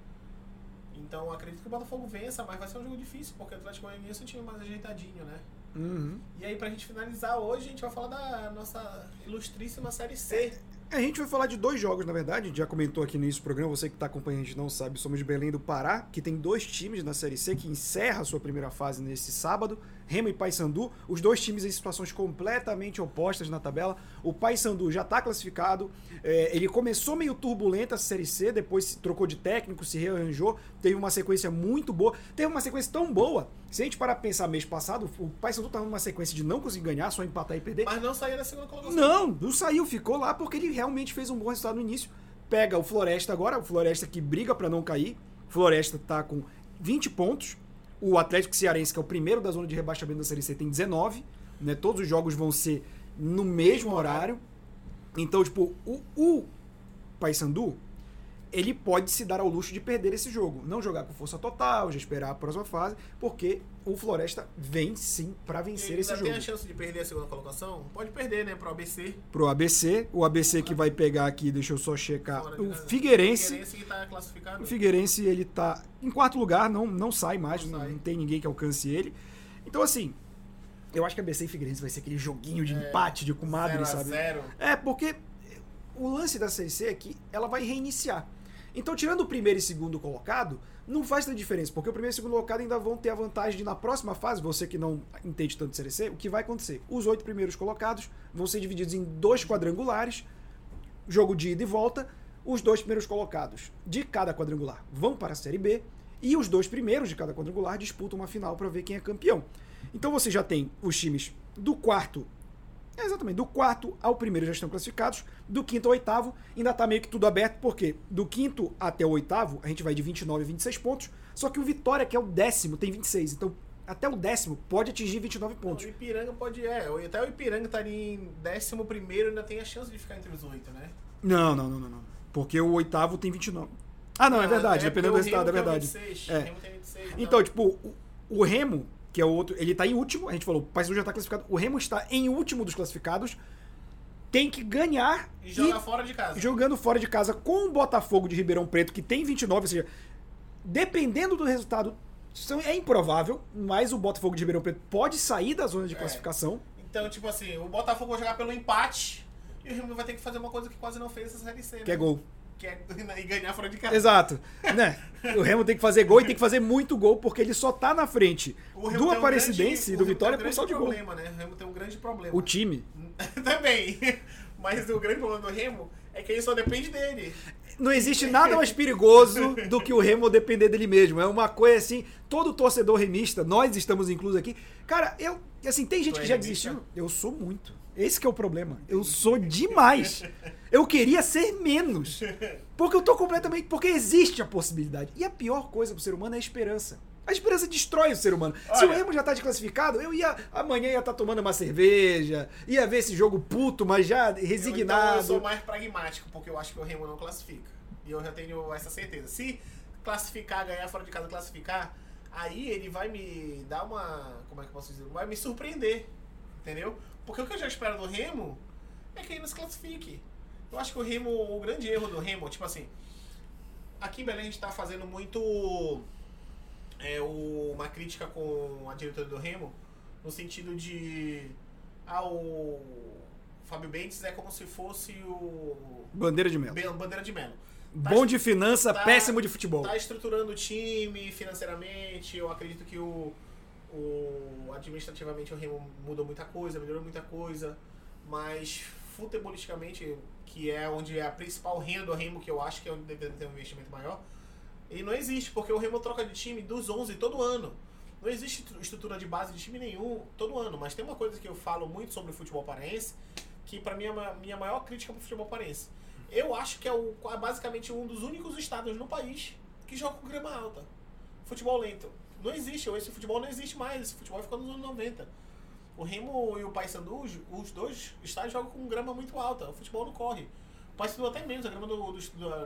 Então acredito que o Botafogo vença, mas vai ser um jogo difícil, porque o Atlético Goianiense é um time mais ajeitadinho, né? Uhum. E aí, pra gente finalizar hoje, a gente vai falar da nossa ilustríssima Série C. A gente vai falar de dois jogos, na verdade. A gente já comentou aqui no início do programa, você que tá acompanhando, a gente não sabe, somos de Belém do Pará, que tem dois times na Série C, que encerra a sua primeira fase nesse sábado, Remo e Paysandu. Os dois times em situações completamente opostas na tabela. O Paysandu já tá classificado, ele começou meio turbulento a Série C, depois se trocou de técnico, se rearranjou, teve uma sequência muito boa, teve uma sequência tão boa, se a gente parar pra pensar, mês passado, o Paysandu tava numa sequência de não conseguir ganhar, só empatar e perder. Mas não saiu da segunda colocação. Não saiu, ficou lá porque ele realmente fez um bom resultado no início. Pega o Floresta agora, o Floresta que briga pra não cair. Floresta tá com 20 pontos. O Atlético Cearense, que é o primeiro da zona de rebaixamento da Série C, tem 19. Né? Todos os jogos vão ser no mesmo horário. Então, tipo, o Paysandu, ele pode se dar ao luxo de perder esse jogo. Não jogar com força total, já esperar a próxima fase, porque o Floresta vem sim pra vencer esse jogo. Tem a chance de perder a segunda colocação? Pode perder, né? Pro ABC. Pro ABC. O ABC que vai pegar aqui, deixa eu só checar, o Figueirense. O Figueirense que tá classificado. O Figueirense, ele tá em quarto lugar, não sai mais, não tem ninguém que alcance ele. Então, assim, eu acho que ABC e Figueirense vai ser aquele joguinho de empate, de comadre, sabe? 0 a 0. É, porque o lance da Série C é que ela vai reiniciar. Então, tirando o primeiro e segundo colocado, não faz tanta diferença, porque o primeiro e segundo colocado ainda vão ter a vantagem de, na próxima fase, você que não entende tanto de Série C, o que vai acontecer? Os 8 primeiros colocados vão ser divididos em 2 quadrangulares, jogo de ida e volta, os 2 primeiros colocados de cada quadrangular vão para a Série B, e os 2 primeiros de cada quadrangular disputam uma final para ver quem é campeão. Então, você já tem os times do quarto... Exatamente, do quarto ao primeiro já estão classificados, do quinto ao oitavo ainda tá meio que tudo aberto, porque do quinto até o oitavo a gente vai de 29 a 26 pontos, só que o Vitória, que é o décimo, tem 26, então até o décimo pode atingir 29 pontos. O Ipiranga pode, até o Ipiranga tá ali em 11º, ainda tem a chance de ficar entre os 8, né? Não, porque o oitavo tem 29. Ah, não, é verdade, dependendo do resultado, é verdade. O Remo tem 26. Então, tipo, o Remo, que é o outro, ele tá em último, a gente falou, o Paysandu já tá classificado, o Remo está em último dos classificados, tem que ganhar e jogar fora de casa. Jogando fora de casa com o Botafogo de Ribeirão Preto, que tem 29, ou seja, dependendo do resultado, é improvável, mas o Botafogo de Ribeirão Preto pode sair da zona de classificação. Então, tipo assim, o Botafogo vai jogar pelo empate e o Remo vai ter que fazer uma coisa que quase não fez essa Série C, né? Que é gol. quer e ganhar fora de casa. Exato. Né? O Remo tem que fazer gol e tem que fazer muito gol, porque ele só tá na frente do Aparecidense e do Vitória por saldo de gol. Né? O Remo tem um grande problema. O time. Também. Mas o grande problema do Remo é que ele só depende dele. Não existe nada mais perigoso do que o Remo depender dele mesmo. É uma coisa assim, todo torcedor remista, nós estamos inclusos aqui. Cara, eu, assim, tem gente que já desistiu. Eu sou muito. Esse que é o problema. Eu sou demais. Eu queria ser menos. Porque eu tô completamente... Porque existe a possibilidade. E a pior coisa pro ser humano é a esperança. A esperança destrói o ser humano. Olha, se o Remo já tá desclassificado, eu ia... Amanhã ia estar tomando uma cerveja, ia ver esse jogo puto, mas já resignado. Então eu sou mais pragmático, porque eu acho que o Remo não classifica. E eu já tenho essa certeza. Se classificar, ganhar fora de casa, classificar, aí ele vai me dar uma... Como é que eu posso dizer? Vai me surpreender. Entendeu? Porque o que eu já espero do Remo é que ele nos classifique. Eu acho que o Remo... O grande erro do Remo, tipo assim... Aqui em Belém a gente tá fazendo muito... uma crítica com a diretoria do Remo, no sentido de... Ah, o Fábio Bentes é como se fosse o... Bandeira de Melo. Bandeira de Melo. Tá bom de finança, tá, péssimo de futebol. Tá estruturando o time financeiramente, eu acredito que administrativamente o Remo mudou muita coisa, melhorou muita coisa, mas futebolisticamente, que é onde é a principal renda do Remo, que eu acho que é onde deveria ter um investimento maior, e não existe, porque o Remo troca de time dos 11 todo ano. Não existe estrutura de base de time nenhum todo ano. Mas tem uma coisa que eu falo muito sobre o futebol paraense, que pra mim é a minha maior crítica pro futebol paraense. Eu acho que é basicamente um dos únicos estados no país que joga com grama alta. Futebol lento. Não existe, esse futebol não existe mais. Esse futebol ficou nos anos 90. O Remo e o Paysandu, os dois estádios jogam com grama muito alta. O futebol não corre. Paysandu até menos, a grama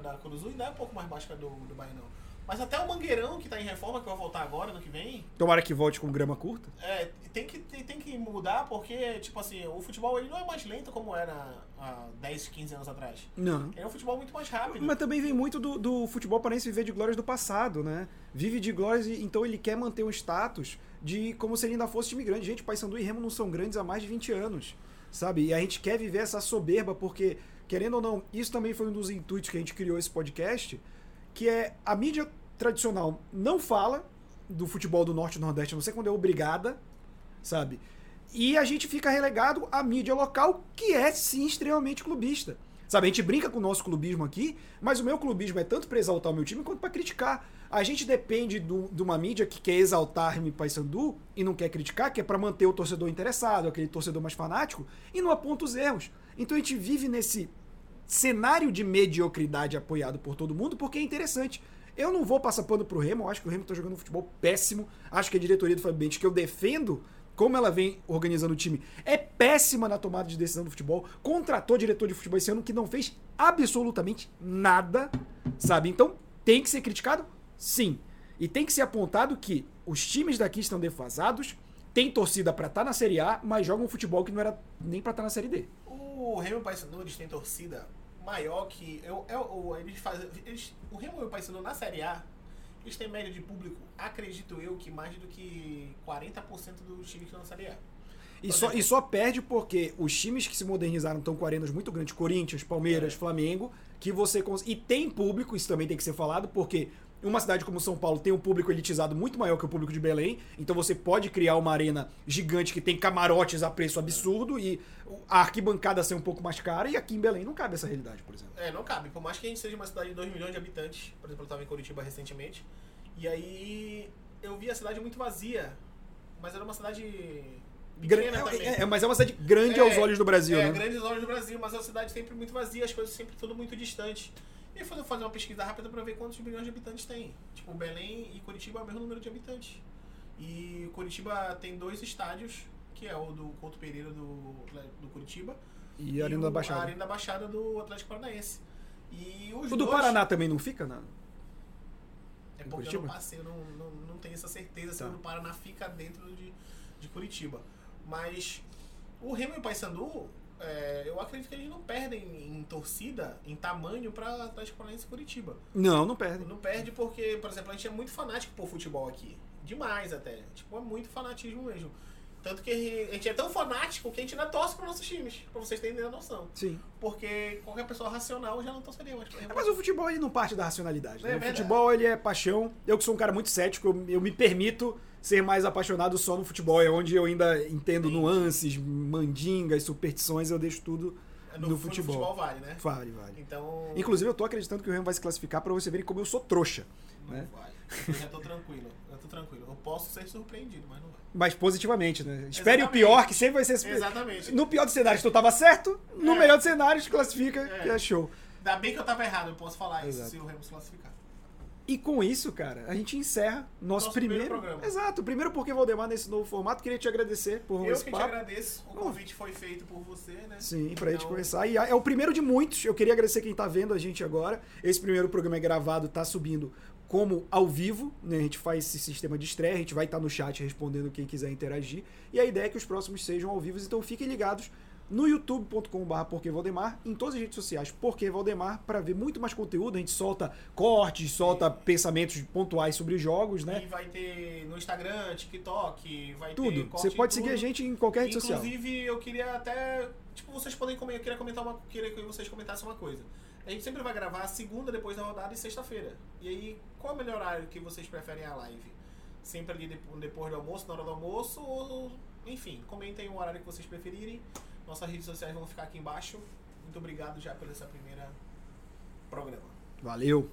da Curuzu ainda é um pouco mais baixa que a do Bainão. Mas até o Mangueirão, que tá em reforma, que vai voltar agora, ano que vem... Tomara que volte com grama curta. É, tem que mudar, porque, tipo assim, o futebol ele não é mais lento como era há 10, 15 anos atrás. Não. É um futebol muito mais rápido. Mas também vem muito do futebol paraense viver de glórias do passado, né? Vive de glórias, então ele quer manter um status de como se ele ainda fosse time grande. Gente, Paysandu e Remo não são grandes há mais de 20 anos, sabe? E a gente quer viver essa soberba, porque... Querendo ou não, isso também foi um dos intuitos que a gente criou esse podcast, que é a mídia tradicional não fala do futebol do Norte e do Nordeste, a não ser quando é obrigada, sabe? E a gente fica relegado à mídia local, que é, sim, extremamente clubista. Sabe, a gente brinca com o nosso clubismo aqui, mas o meu clubismo é tanto pra exaltar o meu time quanto pra criticar. A gente depende de uma mídia que quer exaltar o Paysandu e não quer criticar, que é pra manter o torcedor interessado, aquele torcedor mais fanático, e não aponta os erros. Então a gente vive nesse cenário de mediocridade apoiado por todo mundo, porque é interessante. Eu não vou passar pano pro Remo, eu acho que o Remo tá jogando um futebol péssimo, acho que a diretoria do Fábio Bentes, que eu defendo, como ela vem organizando o time, é péssima na tomada de decisão do futebol, contratou diretor de futebol esse ano que não fez absolutamente nada, sabe? Então tem que ser criticado, sim. E tem que ser apontado que os times daqui estão defasados, tem torcida pra estar na Série A, mas jogam um futebol que não era nem pra estar na Série D. O Remo e o Paysandu, eles têm torcida maior que... O Remo e o Paysandu na Série A, eles têm média de público, acredito eu, que mais do que 40% dos times que estão na Série A. E só perde porque os times que se modernizaram estão com arenas muito grandes, Corinthians, Palmeiras, Flamengo, que você... E tem público, isso também tem que ser falado, porque... Uma cidade como São Paulo tem um público elitizado muito maior que o público de Belém, então você pode criar uma arena gigante que tem camarotes a preço absurdo e a arquibancada ser um pouco mais cara, e aqui em Belém não cabe essa realidade, por exemplo. É, não cabe. Por mais que a gente seja uma cidade de 2 milhões de habitantes, por exemplo, eu estava em Curitiba recentemente, e aí eu vi a cidade muito vazia, mas era uma cidade... mas é uma cidade grande aos olhos do Brasil, né? É, grande aos olhos do Brasil, mas é uma cidade sempre muito vazia, as coisas sempre tudo muito distante. E eu vou fazer uma pesquisa rápida pra ver quantos milhões de habitantes tem. Tipo, Belém e Curitiba é o mesmo número de habitantes. E Curitiba tem 2 estádios, que é o do Couto Pereira do Curitiba e a Arena da Baixada. A Arena da Baixada do Atlético Paranaense. E os o do Paraná também não fica, né? É porque Curitiba? Eu não passei, eu não tenho essa certeza se o do Paraná fica dentro de Curitiba. Mas o Remo e o Paysandu... eu acredito que eles não perdem em torcida, em tamanho, para Atlético Paranaense e Curitiba. Não perdem. Não perde porque, por exemplo, a gente é muito fanático por futebol aqui. Demais até. Tipo, é muito fanatismo mesmo. Tanto que a gente é tão fanático que a gente ainda torce para nossos times, para vocês terem a noção. Sim. Porque qualquer pessoa racional já não torceria mais. Mas o futebol, ele não parte da racionalidade, né? É verdade. O futebol, ele é paixão. Eu que sou um cara muito cético, eu me permito ser mais apaixonado só no futebol. É onde eu ainda entendo nuances, mandingas, superstições, eu deixo tudo... No futebol. No futebol vale, né? Vale, vale. Então... Inclusive, eu tô acreditando que o Remo vai se classificar pra você verem como eu sou trouxa. Não, né? Vale. Eu já tô tranquilo. Eu tô tranquilo. Eu posso ser surpreendido, mas não vai. Mas positivamente, né? Espere o pior, que sempre vai ser... Exatamente. No pior dos cenários, tu tava certo. No melhor dos cenários, te classifica, que é show. Ainda bem que eu tava errado. Eu posso falar isso se o Remo se classificar. E com isso, cara, a gente encerra nosso primeiro programa. Exato, primeiro Porque Valdemar nesse novo formato. Queria te agradecer por esse papo. Eu que te agradeço. O convite foi feito por você, né? Sim, pra gente conversar. E é o primeiro de muitos. Eu queria agradecer quem tá vendo a gente agora. Esse primeiro programa é gravado, tá subindo como ao vivo, né? A gente faz esse sistema de estreia, a gente vai estar no chat respondendo quem quiser interagir. E a ideia é que os próximos sejam ao vivo, então fiquem ligados no youtube.com.br Porque Valdemar, em todas as redes sociais Porque Valdemar, para ver muito mais conteúdo. A gente solta cortes, solta pensamentos pontuais sobre jogos, né? E vai ter no Instagram, TikTok, vai tudo. Ter corte. Você pode seguir a gente em qualquer rede social. Inclusive, eu queria até, vocês podem comentar, eu queria que vocês comentassem uma coisa. A gente sempre vai gravar segunda depois da rodada e sexta-feira. E aí, qual é o melhor horário que vocês preferem a live? Sempre ali depois do almoço, na hora do almoço, ou enfim, comentem o horário que vocês preferirem. Nossas redes sociais vão ficar aqui embaixo. Muito obrigado já por essa primeira programa. Valeu!